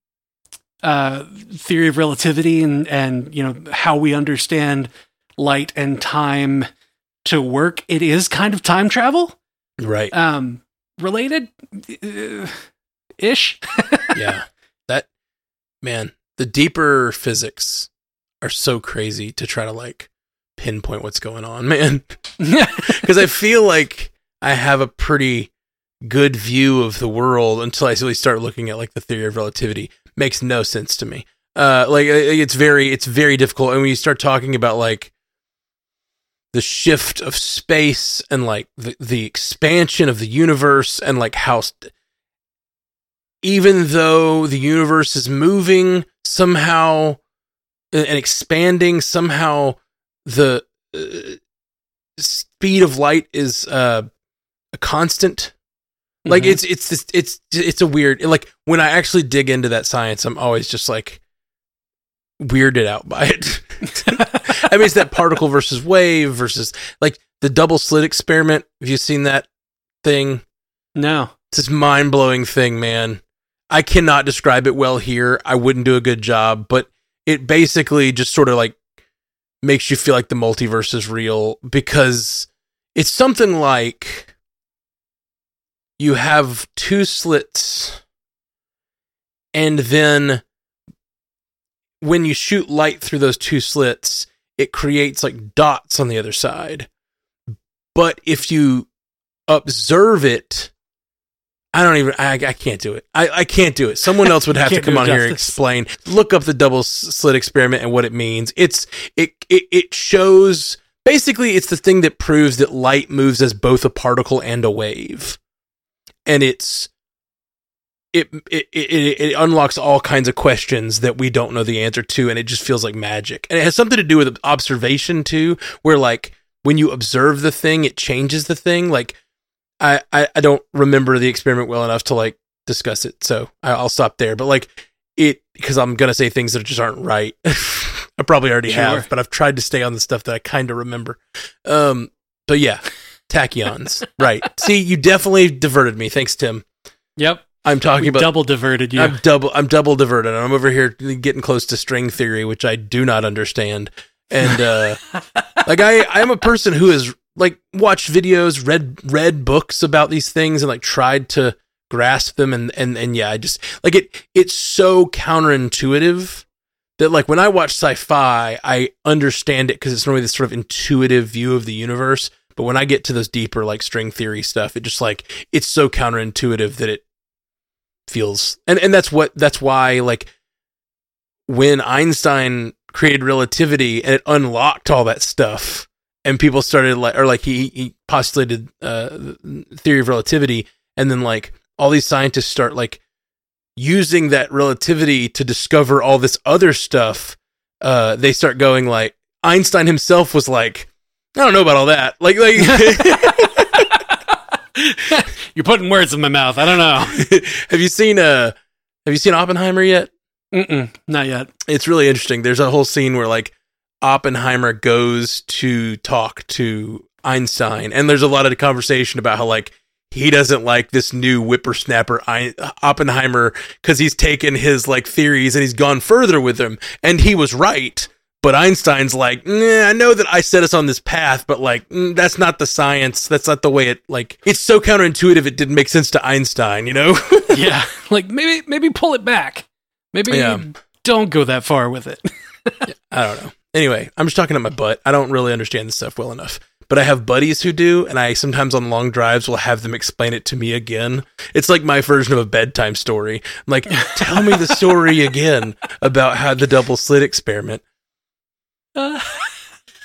theory of relativity and you know, how we understand light and time to work, it is kind of time travel. Right. Related. Ish. Yeah. That, man, the deeper physics are so crazy to try to like pinpoint what's going on, man. Because I feel like I have a pretty good view of the world until I really start looking at like the theory of relativity. Makes no sense to me. Like it's very difficult. And when you start talking about like the shift of space and like the expansion of the universe and like how even though the universe is moving somehow and expanding, somehow the speed of light is a constant. Mm-hmm. Like it's a weird, like when I actually dig into that science, I'm always just like weirded out by it. I mean, it's that particle versus wave versus like the double slit experiment. Have you seen that thing? No. It's this mind blowing thing, man. I cannot describe it well here. I wouldn't do a good job, but it basically just sort of like makes you feel like the multiverse is real, because it's something like you have two slits, and then when you shoot light through those two slits, it creates like dots on the other side. But if you observe it, I can't do it. I can't do it. Someone else would have to come on here and explain. Look up the double slit experiment and what it means. It shows, basically it's the thing that proves that light moves as both a particle and a wave. And it unlocks all kinds of questions that we don't know the answer to, and it just feels like magic. And it has something to do with observation too, where like when you observe the thing, it changes the thing. Like I don't remember the experiment well enough to like discuss it, so I'll stop there. But like because I'm going to say things that just aren't right. I probably already have, but I've tried to stay on the stuff that I kind of remember. But yeah, tachyons. Right. See, you definitely diverted me. Thanks, Tim. Yep. I'm talking about double diverted you. I'm double diverted. I'm over here getting close to string theory, which I do not understand. And like I'm a person who is like watched videos, read books about these things, and like tried to grasp them, and yeah, I just like it's so counterintuitive that like when I watch sci-fi, I understand it because it's normally this sort of intuitive view of the universe. But when I get to those deeper, like, string theory stuff, it just, like, it's so counterintuitive that it feels, and that's why, like, when Einstein created relativity and it unlocked all that stuff, and people started, like, or, like, he postulated the theory of relativity, and then, like, all these scientists start, like, using that relativity to discover all this other stuff. They start going, like, Einstein himself was like, I don't know about all that. Like you're putting words in my mouth. I don't know. Have you seen Oppenheimer yet? Not yet. It's really interesting. There's a whole scene where, like, Oppenheimer goes to talk to Einstein, and there's a lot of conversation about how, like, he doesn't like this new whippersnapper Oppenheimer because he's taken his, like, theories and he's gone further with them, and he was right. But Einstein's like, I know that I set us on this path, but, like, that's not the science. That's not the way it, like, it's so counterintuitive it didn't make sense to Einstein, you know? Yeah. Like, maybe pull it back. Maybe don't go that far with it. Yeah, I don't know. Anyway, I'm just talking out my butt. I don't really understand this stuff well enough. But I have buddies who do, and I sometimes on long drives will have them explain it to me again. It's like my version of a bedtime story. I'm like, tell me the story again about how the double slit experiment. I've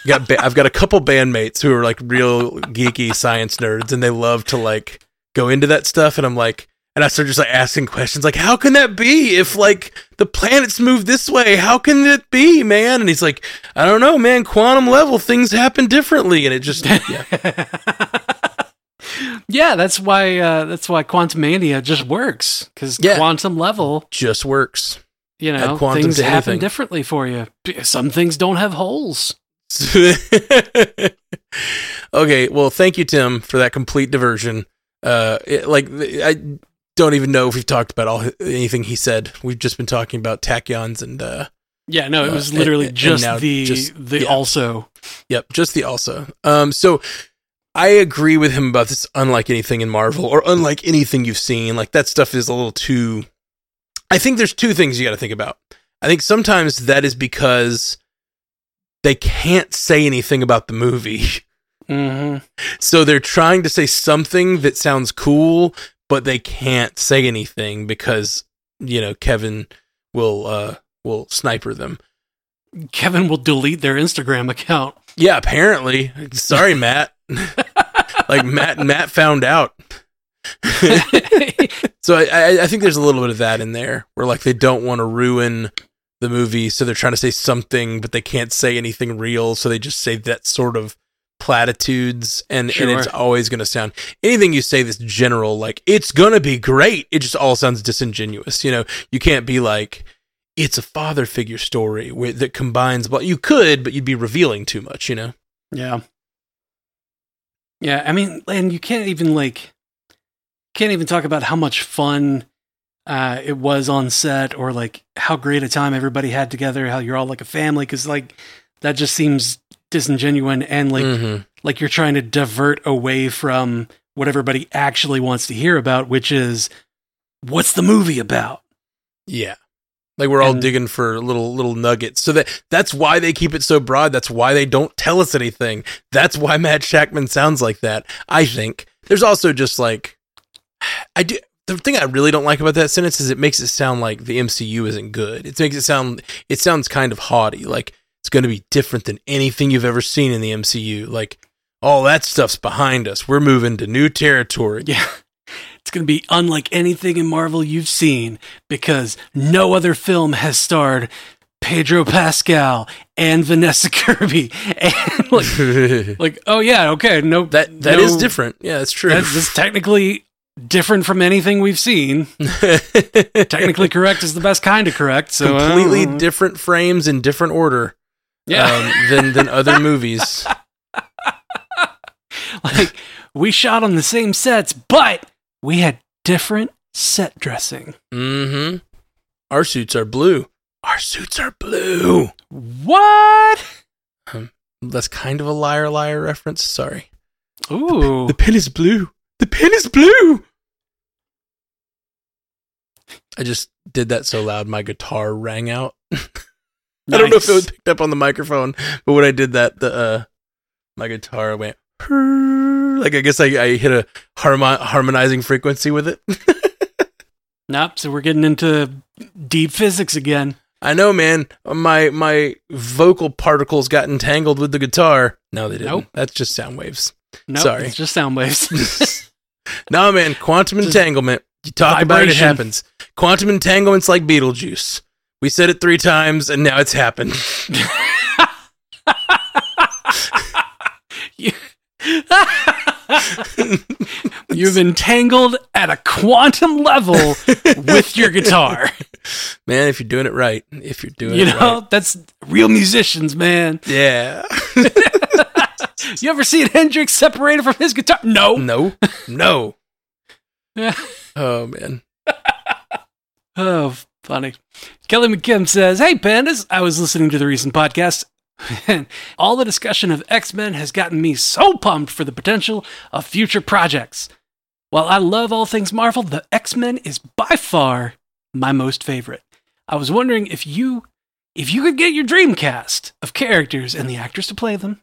got a couple bandmates who are, like, real geeky science nerds, and they love to, like, go into that stuff, and I'm like, and I start just, like, asking questions, like, how can that be if, like, the planets move this way? How can it be, man? And he's like, I don't know, man, quantum level, things happen differently, and it just, yeah. Yeah, that's why Quantum Mania just works, because quantum level just works. You know, things happen differently for you. Some things don't have holes. Okay, well, thank you, Tim, for that complete diversion. I don't even know if we've talked about anything he said. We've just been talking about tachyons and... it was literally also. Yep, just the also. So I agree with him about this, unlike anything in Marvel, or unlike anything you've seen. Like, that stuff is a little too... I think there's two things you got to think about. I think sometimes that is because they can't say anything about the movie. Mm-hmm. So they're trying to say something that sounds cool, but they can't say anything because, you know, Kevin will sniper them. Kevin will delete their Instagram account. Yeah, apparently. Sorry, Matt. Like, Matt found out. So I think there's a little bit of that in there where, like, they don't want to ruin the movie, so they're trying to say something, but they can't say anything real, so they just say that sort of platitudes, and it's always going to sound, anything you say that's general, like, it's going to be great, it just all sounds disingenuous, you know? You can't be like, it's a father figure story that combines, but you could, but you'd be revealing too much, you know? Yeah. Yeah, I mean, and you can't even, like... Can't even talk about how much fun it was on set, or, like, how great a time everybody had together, how you're all like a family, because, like, that just seems disingenuous, and, like, like you're trying to divert away from what everybody actually wants to hear about, which is, what's the movie about? Yeah. Like, we're all digging for little nuggets. So that's why they keep it so broad. That's why they don't tell us anything. That's why Matt Shakman sounds like that, I think. There's also just, like... The thing I really don't like about that sentence is it makes it sound like the MCU isn't good. It sounds kind of haughty. Like, it's going to be different than anything you've ever seen in the MCU. Like, all that stuff's behind us. We're moving to new territory. Yeah. It's going to be unlike anything in Marvel you've seen, because no other film has starred Pedro Pascal and Vanessa Kirby. And, like, oh yeah. Okay. No, that is different. Yeah, that's true. That's technically different from anything we've seen. Technically correct is the best kind of correct. So completely different frames in different order, than other movies. Like, we shot on the same sets, but we had different set dressing. Mm-hmm. Our suits are blue. Our suits are blue. What? That's kind of a liar reference. Sorry. Ooh. The pen is blue. The pen is blue. I just did that so loud my guitar rang out. Nice. I don't know if it was picked up on the microphone, but when I did that, my guitar went like I guess I hit a harmonizing frequency with it. Nope, so we're getting into deep physics again. I know, man. My vocal particles got entangled with the guitar. No, they didn't. Nope. That's just sound waves. Nope, sorry. It's just sound waves. No, man. Quantum entanglement. You talk vibration. About it, it happens. Quantum entanglement's like Beetlejuice. We said it 3 times, and now it's happened. You've entangled at a quantum level with your guitar. Man, if you're doing it right. If you're doing it right. You know, that's real musicians, man. Yeah. You ever seen Hendrix separated from his guitar? No. No. Yeah. Oh, man. Oh, funny. Kelly McKim says, "Hey, Pandas, I was listening to the recent podcast. Man, all the discussion of X-Men has gotten me so pumped for the potential of future projects. While I love all things Marvel, the X-Men is by far my most favorite. I was wondering if you could get your dream cast of characters and the actors to play them,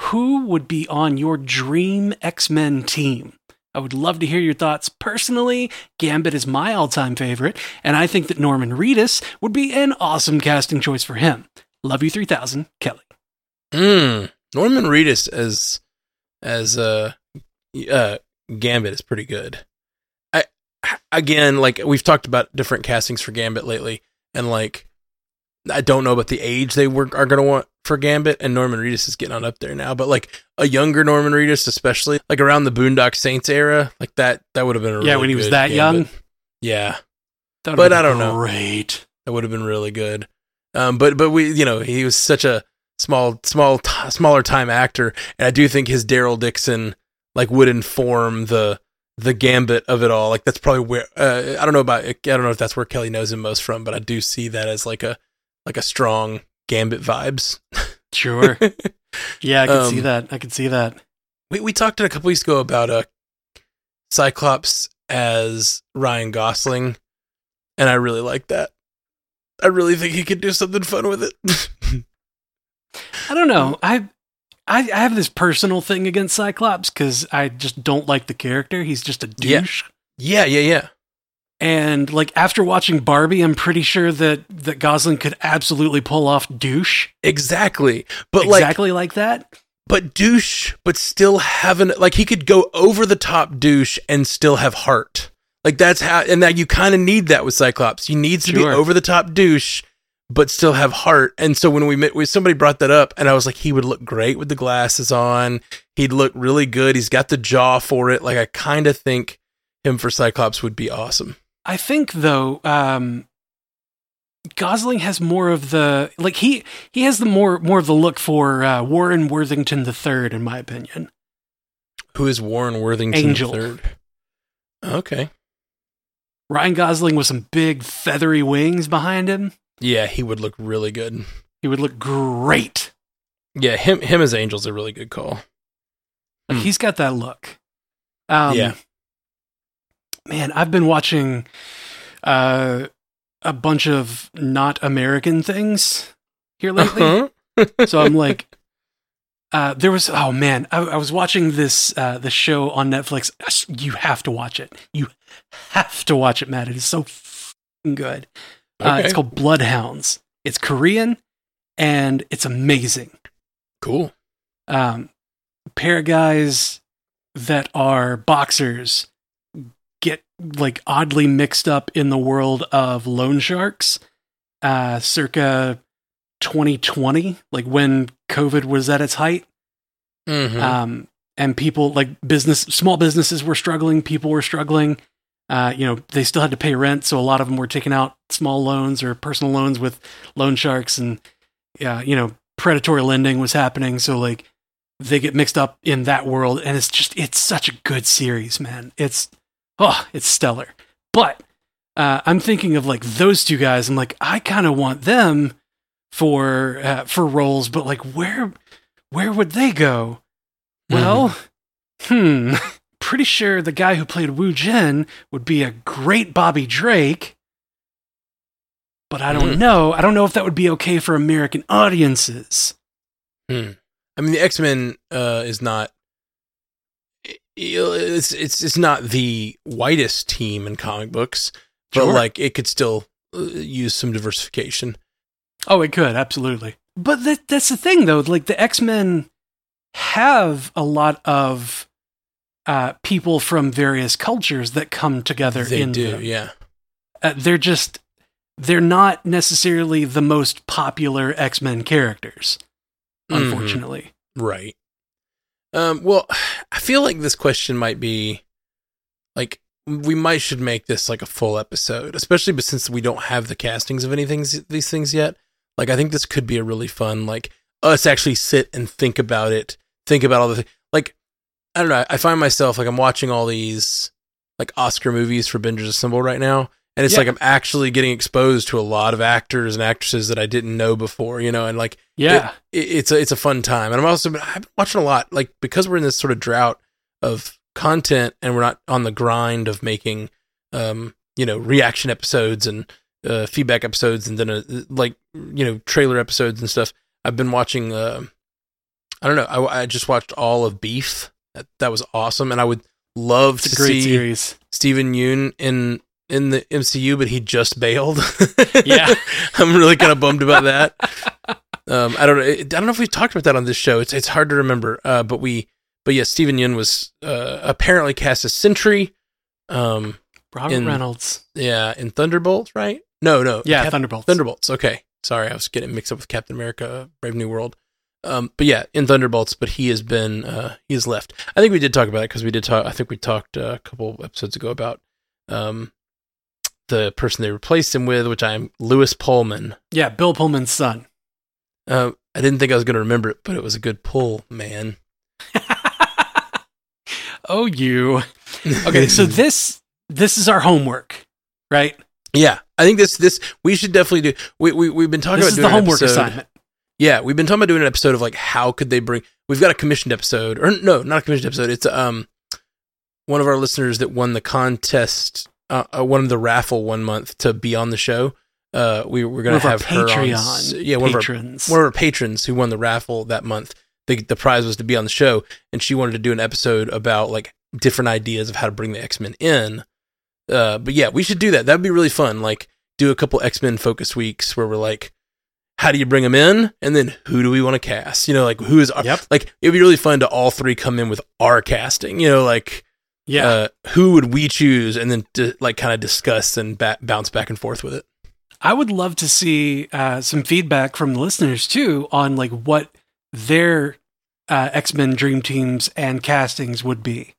who would be on your dream X-Men team? I would love to hear your thoughts. Personally, Gambit is my all-time favorite, and I think that Norman Reedus would be an awesome casting choice for him. Love you 3000, Kelly." Norman Reedus as Gambit is pretty good. Again, like we've talked about different castings for Gambit lately, and like I don't know about the age they are going to want for Gambit, and Norman Reedus is getting on up there now, but like a younger Norman Reedus, especially like around the Boondock Saints era, like that would have been a really when he was that Gambit. Young. Yeah. But I don't know. Great. That would have been really good. But we, you know, he was such a smaller time actor, and I do think his Daryl Dixon like would inform the Gambit of it all. Like that's probably where I don't know if that's where Kelly knows him most from, but I do see that as like a strong Gambit vibes. Sure. Yeah, I can see that. I can see that. We talked a couple weeks ago about Cyclops as Ryan Gosling, and I really like that. I really think he could do something fun with it. I don't know. I have this personal thing against Cyclops because I just don't like the character. He's just a douche. Yeah. And like after watching Barbie, I'm pretty sure that Gosling could absolutely pull off douche. Exactly. But exactly like that. But douche, but still having like he could go over the top douche and still have heart. Like that's how, and that you kind of need that with Cyclops. You need to be over the top douche, but still have heart. And so when we met, somebody brought that up, and I was like, he would look great with the glasses on. He'd look really good. He's got the jaw for it. Like I kind of think him for Cyclops would be awesome. I think though, Gosling has more of the like he has the more of the look for Warren Worthington III, in my opinion. Who is Warren Worthington III? Okay. Ryan Gosling with some big feathery wings behind him. Yeah, he would look really good. He would look great. Yeah, him as Angel's a really good call. Like, he's got that look. Yeah. Man, I've been watching a bunch of not American things here lately. Uh-huh. So I'm like, I was watching this the show on Netflix. You have to watch it. You have to watch it, Matt. It is so good. Okay. It's called Bloodhounds. It's Korean, and it's amazing. Cool. Pair of guys that are boxers get like oddly mixed up in the world of loan sharks, circa 2020, like when COVID was at its height. Mm-hmm. And people like small businesses were struggling. People were struggling. You know, they still had to pay rent. So a lot of them were taking out small loans or personal loans with loan sharks, and you know, predatory lending was happening. So like they get mixed up in that world, and it's such a good series, man. It's stellar. But, I'm thinking of like those two guys. I'm like, I kind of want them for roles, but like where would they go? Well, pretty sure the guy who played Wu Jin would be a great Bobby Drake, but I don't know. I don't know if that would be okay for American audiences. I mean, the X-Men is not it's not the whitest team in comic books, but sure, like it could still use some diversification. Oh, it could, absolutely. But that's the thing, though. Like, the X-Men have a lot of people from various cultures that come together. They do. They're not necessarily the most popular X-Men characters, unfortunately. Mm, right. Well, I feel like this question might be, like, we should make this, like, a full episode, especially but since we don't have the castings of these things yet. Like, I think this could be a really fun, like, us actually sit and think about it, think about all the things. Like, I don't know, I find myself, like, I'm watching all these, like, Oscar movies for Bingers Assemble right now, and it's like I'm actually getting exposed to a lot of actors and actresses that I didn't know before, you know, and like it's a fun time. And I've been watching a lot, like, because we're in this sort of drought of content and we're not on the grind of making reaction episodes and feedback episodes and then trailer episodes and stuff. I've been watching I just watched all of Beef. That was awesome, and I would love to see Steven Yeun in the MCU, but he just bailed. Yeah. I'm really kind of bummed about that. I don't know if we've talked about that on this show. It's hard to remember. But Steven Yeun was apparently cast as Sentry. Robert Reynolds. Yeah, in Thunderbolts, right? No. Yeah, Thunderbolts. Thunderbolts, okay. Sorry, I was getting mixed up with Captain America, Brave New World. In Thunderbolts, but he has left. I think we did talk about it, because we talked a couple episodes ago about the person they replaced him with, which I'm Lewis Pullman. Yeah, Bill Pullman's son. I didn't think I was going to remember it, but it was a good pull, man. Oh, you. Okay, so this is our homework, right? Yeah, I think this we should definitely do. We've been talking about doing the homework assignment. Yeah, we've been talking about doing an episode of like how could they bring. We've got a commissioned episode, or no, not a commissioned episode. It's one of our listeners that won the contest. Won the raffle one month to be on the show. We're going to have her on. Yeah, one of our patrons who won the raffle that month. The prize was to be on the show, and she wanted to do an episode about like different ideas of how to bring the X-Men in. But yeah, we should do that. That'd be really fun. Like, do a couple X-Men focus weeks where we're like, how do you bring them in, and then who do we want to cast? You know, like who is our, like it'd be really fun to all three come in with our casting. You know, like. Yeah, who would we choose, and then kind of discuss and bounce back and forth with it. I would love to see some feedback from the listeners too on like what their X-Men dream teams and castings would be.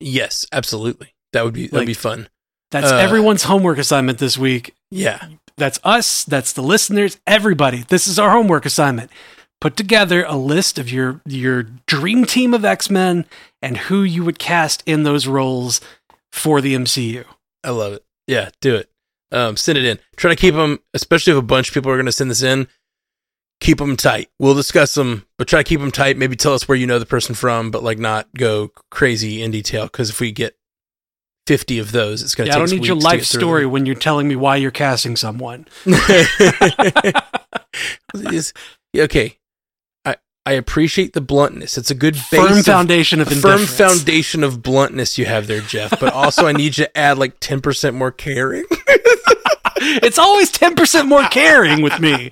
Yes, absolutely. That'd be fun. That's everyone's homework assignment this week. Yeah, that's us. That's the listeners. Everybody, this is our homework assignment. Put together a list of your dream team of X-Men and who you would cast in those roles for the MCU. I love it. Yeah, do it. Send it in. Try to keep them, especially if a bunch of people are going to send this in, keep them tight. We'll discuss them, but try to keep them tight. Maybe tell us where you know the person from, but like not go crazy in detail, because if we get 50 of those, it's going to take us weeks. I don't need your life story when you're telling me why you're casting someone. Okay. I appreciate the bluntness. It's a good base. Firm foundation of bluntness you have there, Jeff. But also I need you to add like 10% more caring. It's always 10% more caring with me.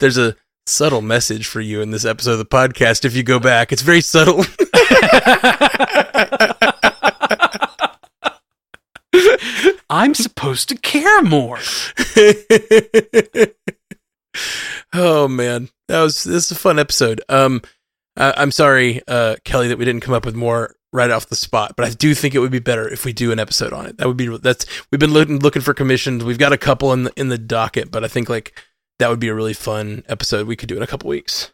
There's a subtle message for you in this episode of the podcast. If you go back, it's very subtle. I'm supposed to care more. Oh man, this is a fun episode. I'm sorry, Kelly, that we didn't come up with more right off the spot, but I do think it would be better if we do an episode on it. We've been looking for commissions. We've got a couple in the docket, but I think like that would be a really fun episode we could do in a couple weeks.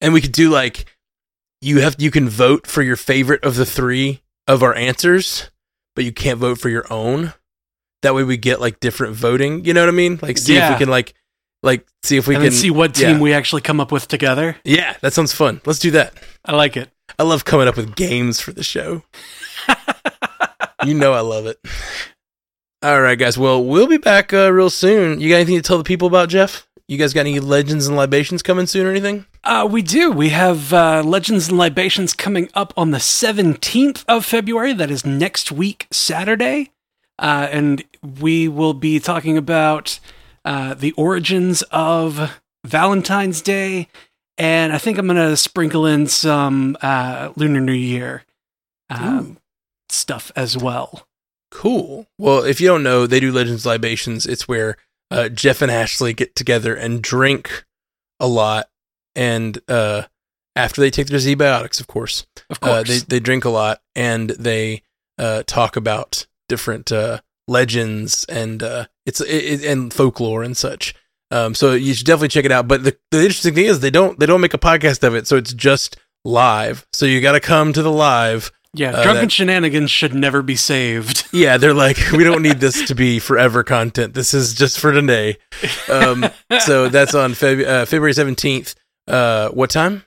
And we could do like you can vote for your favorite of the three of our answers, but you can't vote for your own. That way we get like different voting. You know what I mean? Like if we can see what team we actually come up with together. Yeah, that sounds fun. Let's do that. I like it. I love coming up with games for the show. You know I love it. All right, guys. Well, we'll be back real soon. You got anything to tell the people about, Jeff? You guys got any Legends and Libations coming soon or anything? We do. We have Legends and Libations coming up on the 17th of February. That is next week, Saturday. And we will be talking about the origins of Valentine's Day. And I think I'm going to sprinkle in some Lunar New Year stuff as well. Cool. Well, if you don't know, they do Legends Libations. It's where Jeff and Ashley get together and drink a lot. And after they take their Z-biotics, of course. They drink a lot and they talk about different legends and and folklore and such. So you should definitely check it out. But the interesting thing is they don't make a podcast of it, so it's just live. So you got to come to the live. Yeah, drunken shenanigans should never be saved. Yeah, they're like, we don't need this to be forever content. This is just for today. So that's on February 17th. What time?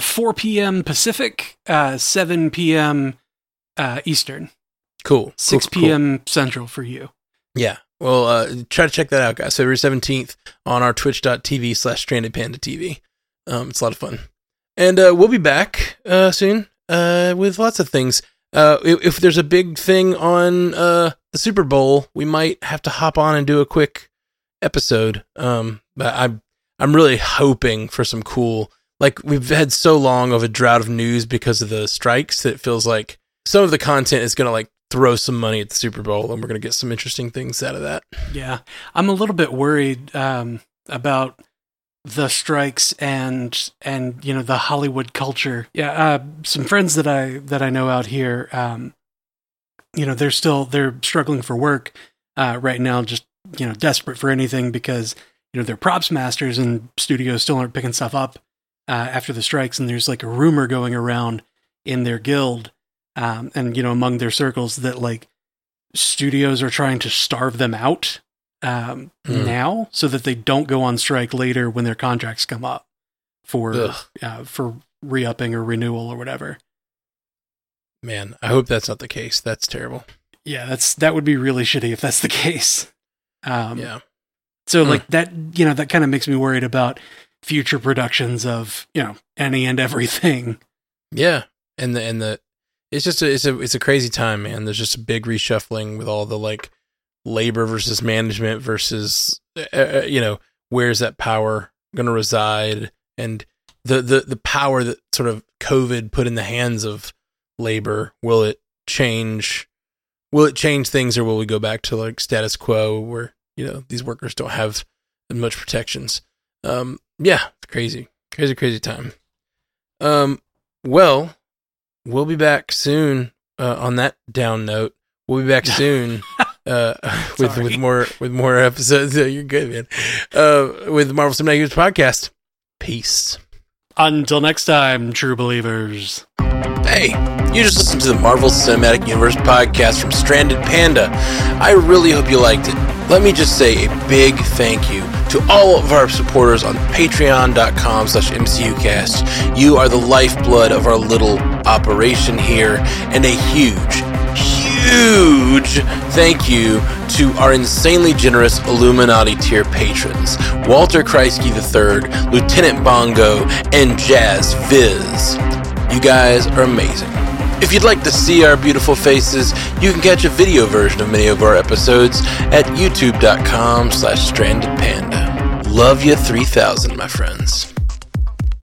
4 p.m. Pacific, 7 p.m. Eastern. Cool. 6 p.m. Central for you. Yeah. Well, try to check that out, guys. February 17th on our twitch.tv/strandedpandatv. It's a lot of fun. And we'll be back soon. With lots of things. If there's a big thing on the Super Bowl, we might have to hop on and do a quick episode. But I'm really hoping for some cool, like, we've had so long of a drought of news because of the strikes that it feels like some of the content is going to like throw some money at the Super Bowl, and we're going to get some interesting things out of that. Yeah, I'm a little bit worried about the strikes and you know, the Hollywood culture. Yeah, some friends that I know out here, you know, they're struggling for work right now, just, you know, desperate for anything because, you know, they're props masters and studios still aren't picking stuff up after the strikes, and there's like a rumor going around in their guild and, you know, among their circles that like studios are trying to starve them out now, so that they don't go on strike later when their contracts come up for re-upping or renewal or whatever. Man, I hope that's not the case. That's terrible. Yeah, that would be really shitty if that's the case. Yeah. So like that, you know, that kind of makes me worried about future productions of, you know, any and everything. Yeah, and the it's just it's a crazy time, man. There's just a big reshuffling with all the like labor versus management versus you know, where's that power going to reside, and the power that sort of COVID put in the hands of labor, will it change things, or will we go back to like status quo where, you know, these workers don't have much protections? Yeah, crazy time. Well, we'll be back soon. On that down note, we'll be back soon. With more episodes. You're good, man. With Marvel Cinematic Universe podcast. Peace. Until next time, true believers. Hey, you just listened to the Marvel Cinematic Universe podcast from Stranded Panda. I really hope you liked it. Let me just say a big thank you to all of our supporters on patreon.com/MCUcast. You are the lifeblood of our little operation here, and a huge thank you to our insanely generous Illuminati tier patrons, Walter Kreisky III, Lieutenant Bongo, and Jazz Viz. You guys are amazing. If you'd like to see our beautiful faces, you can catch a video version of many of our episodes at youtube.com/strandedpanda. Love you 3000, my friends.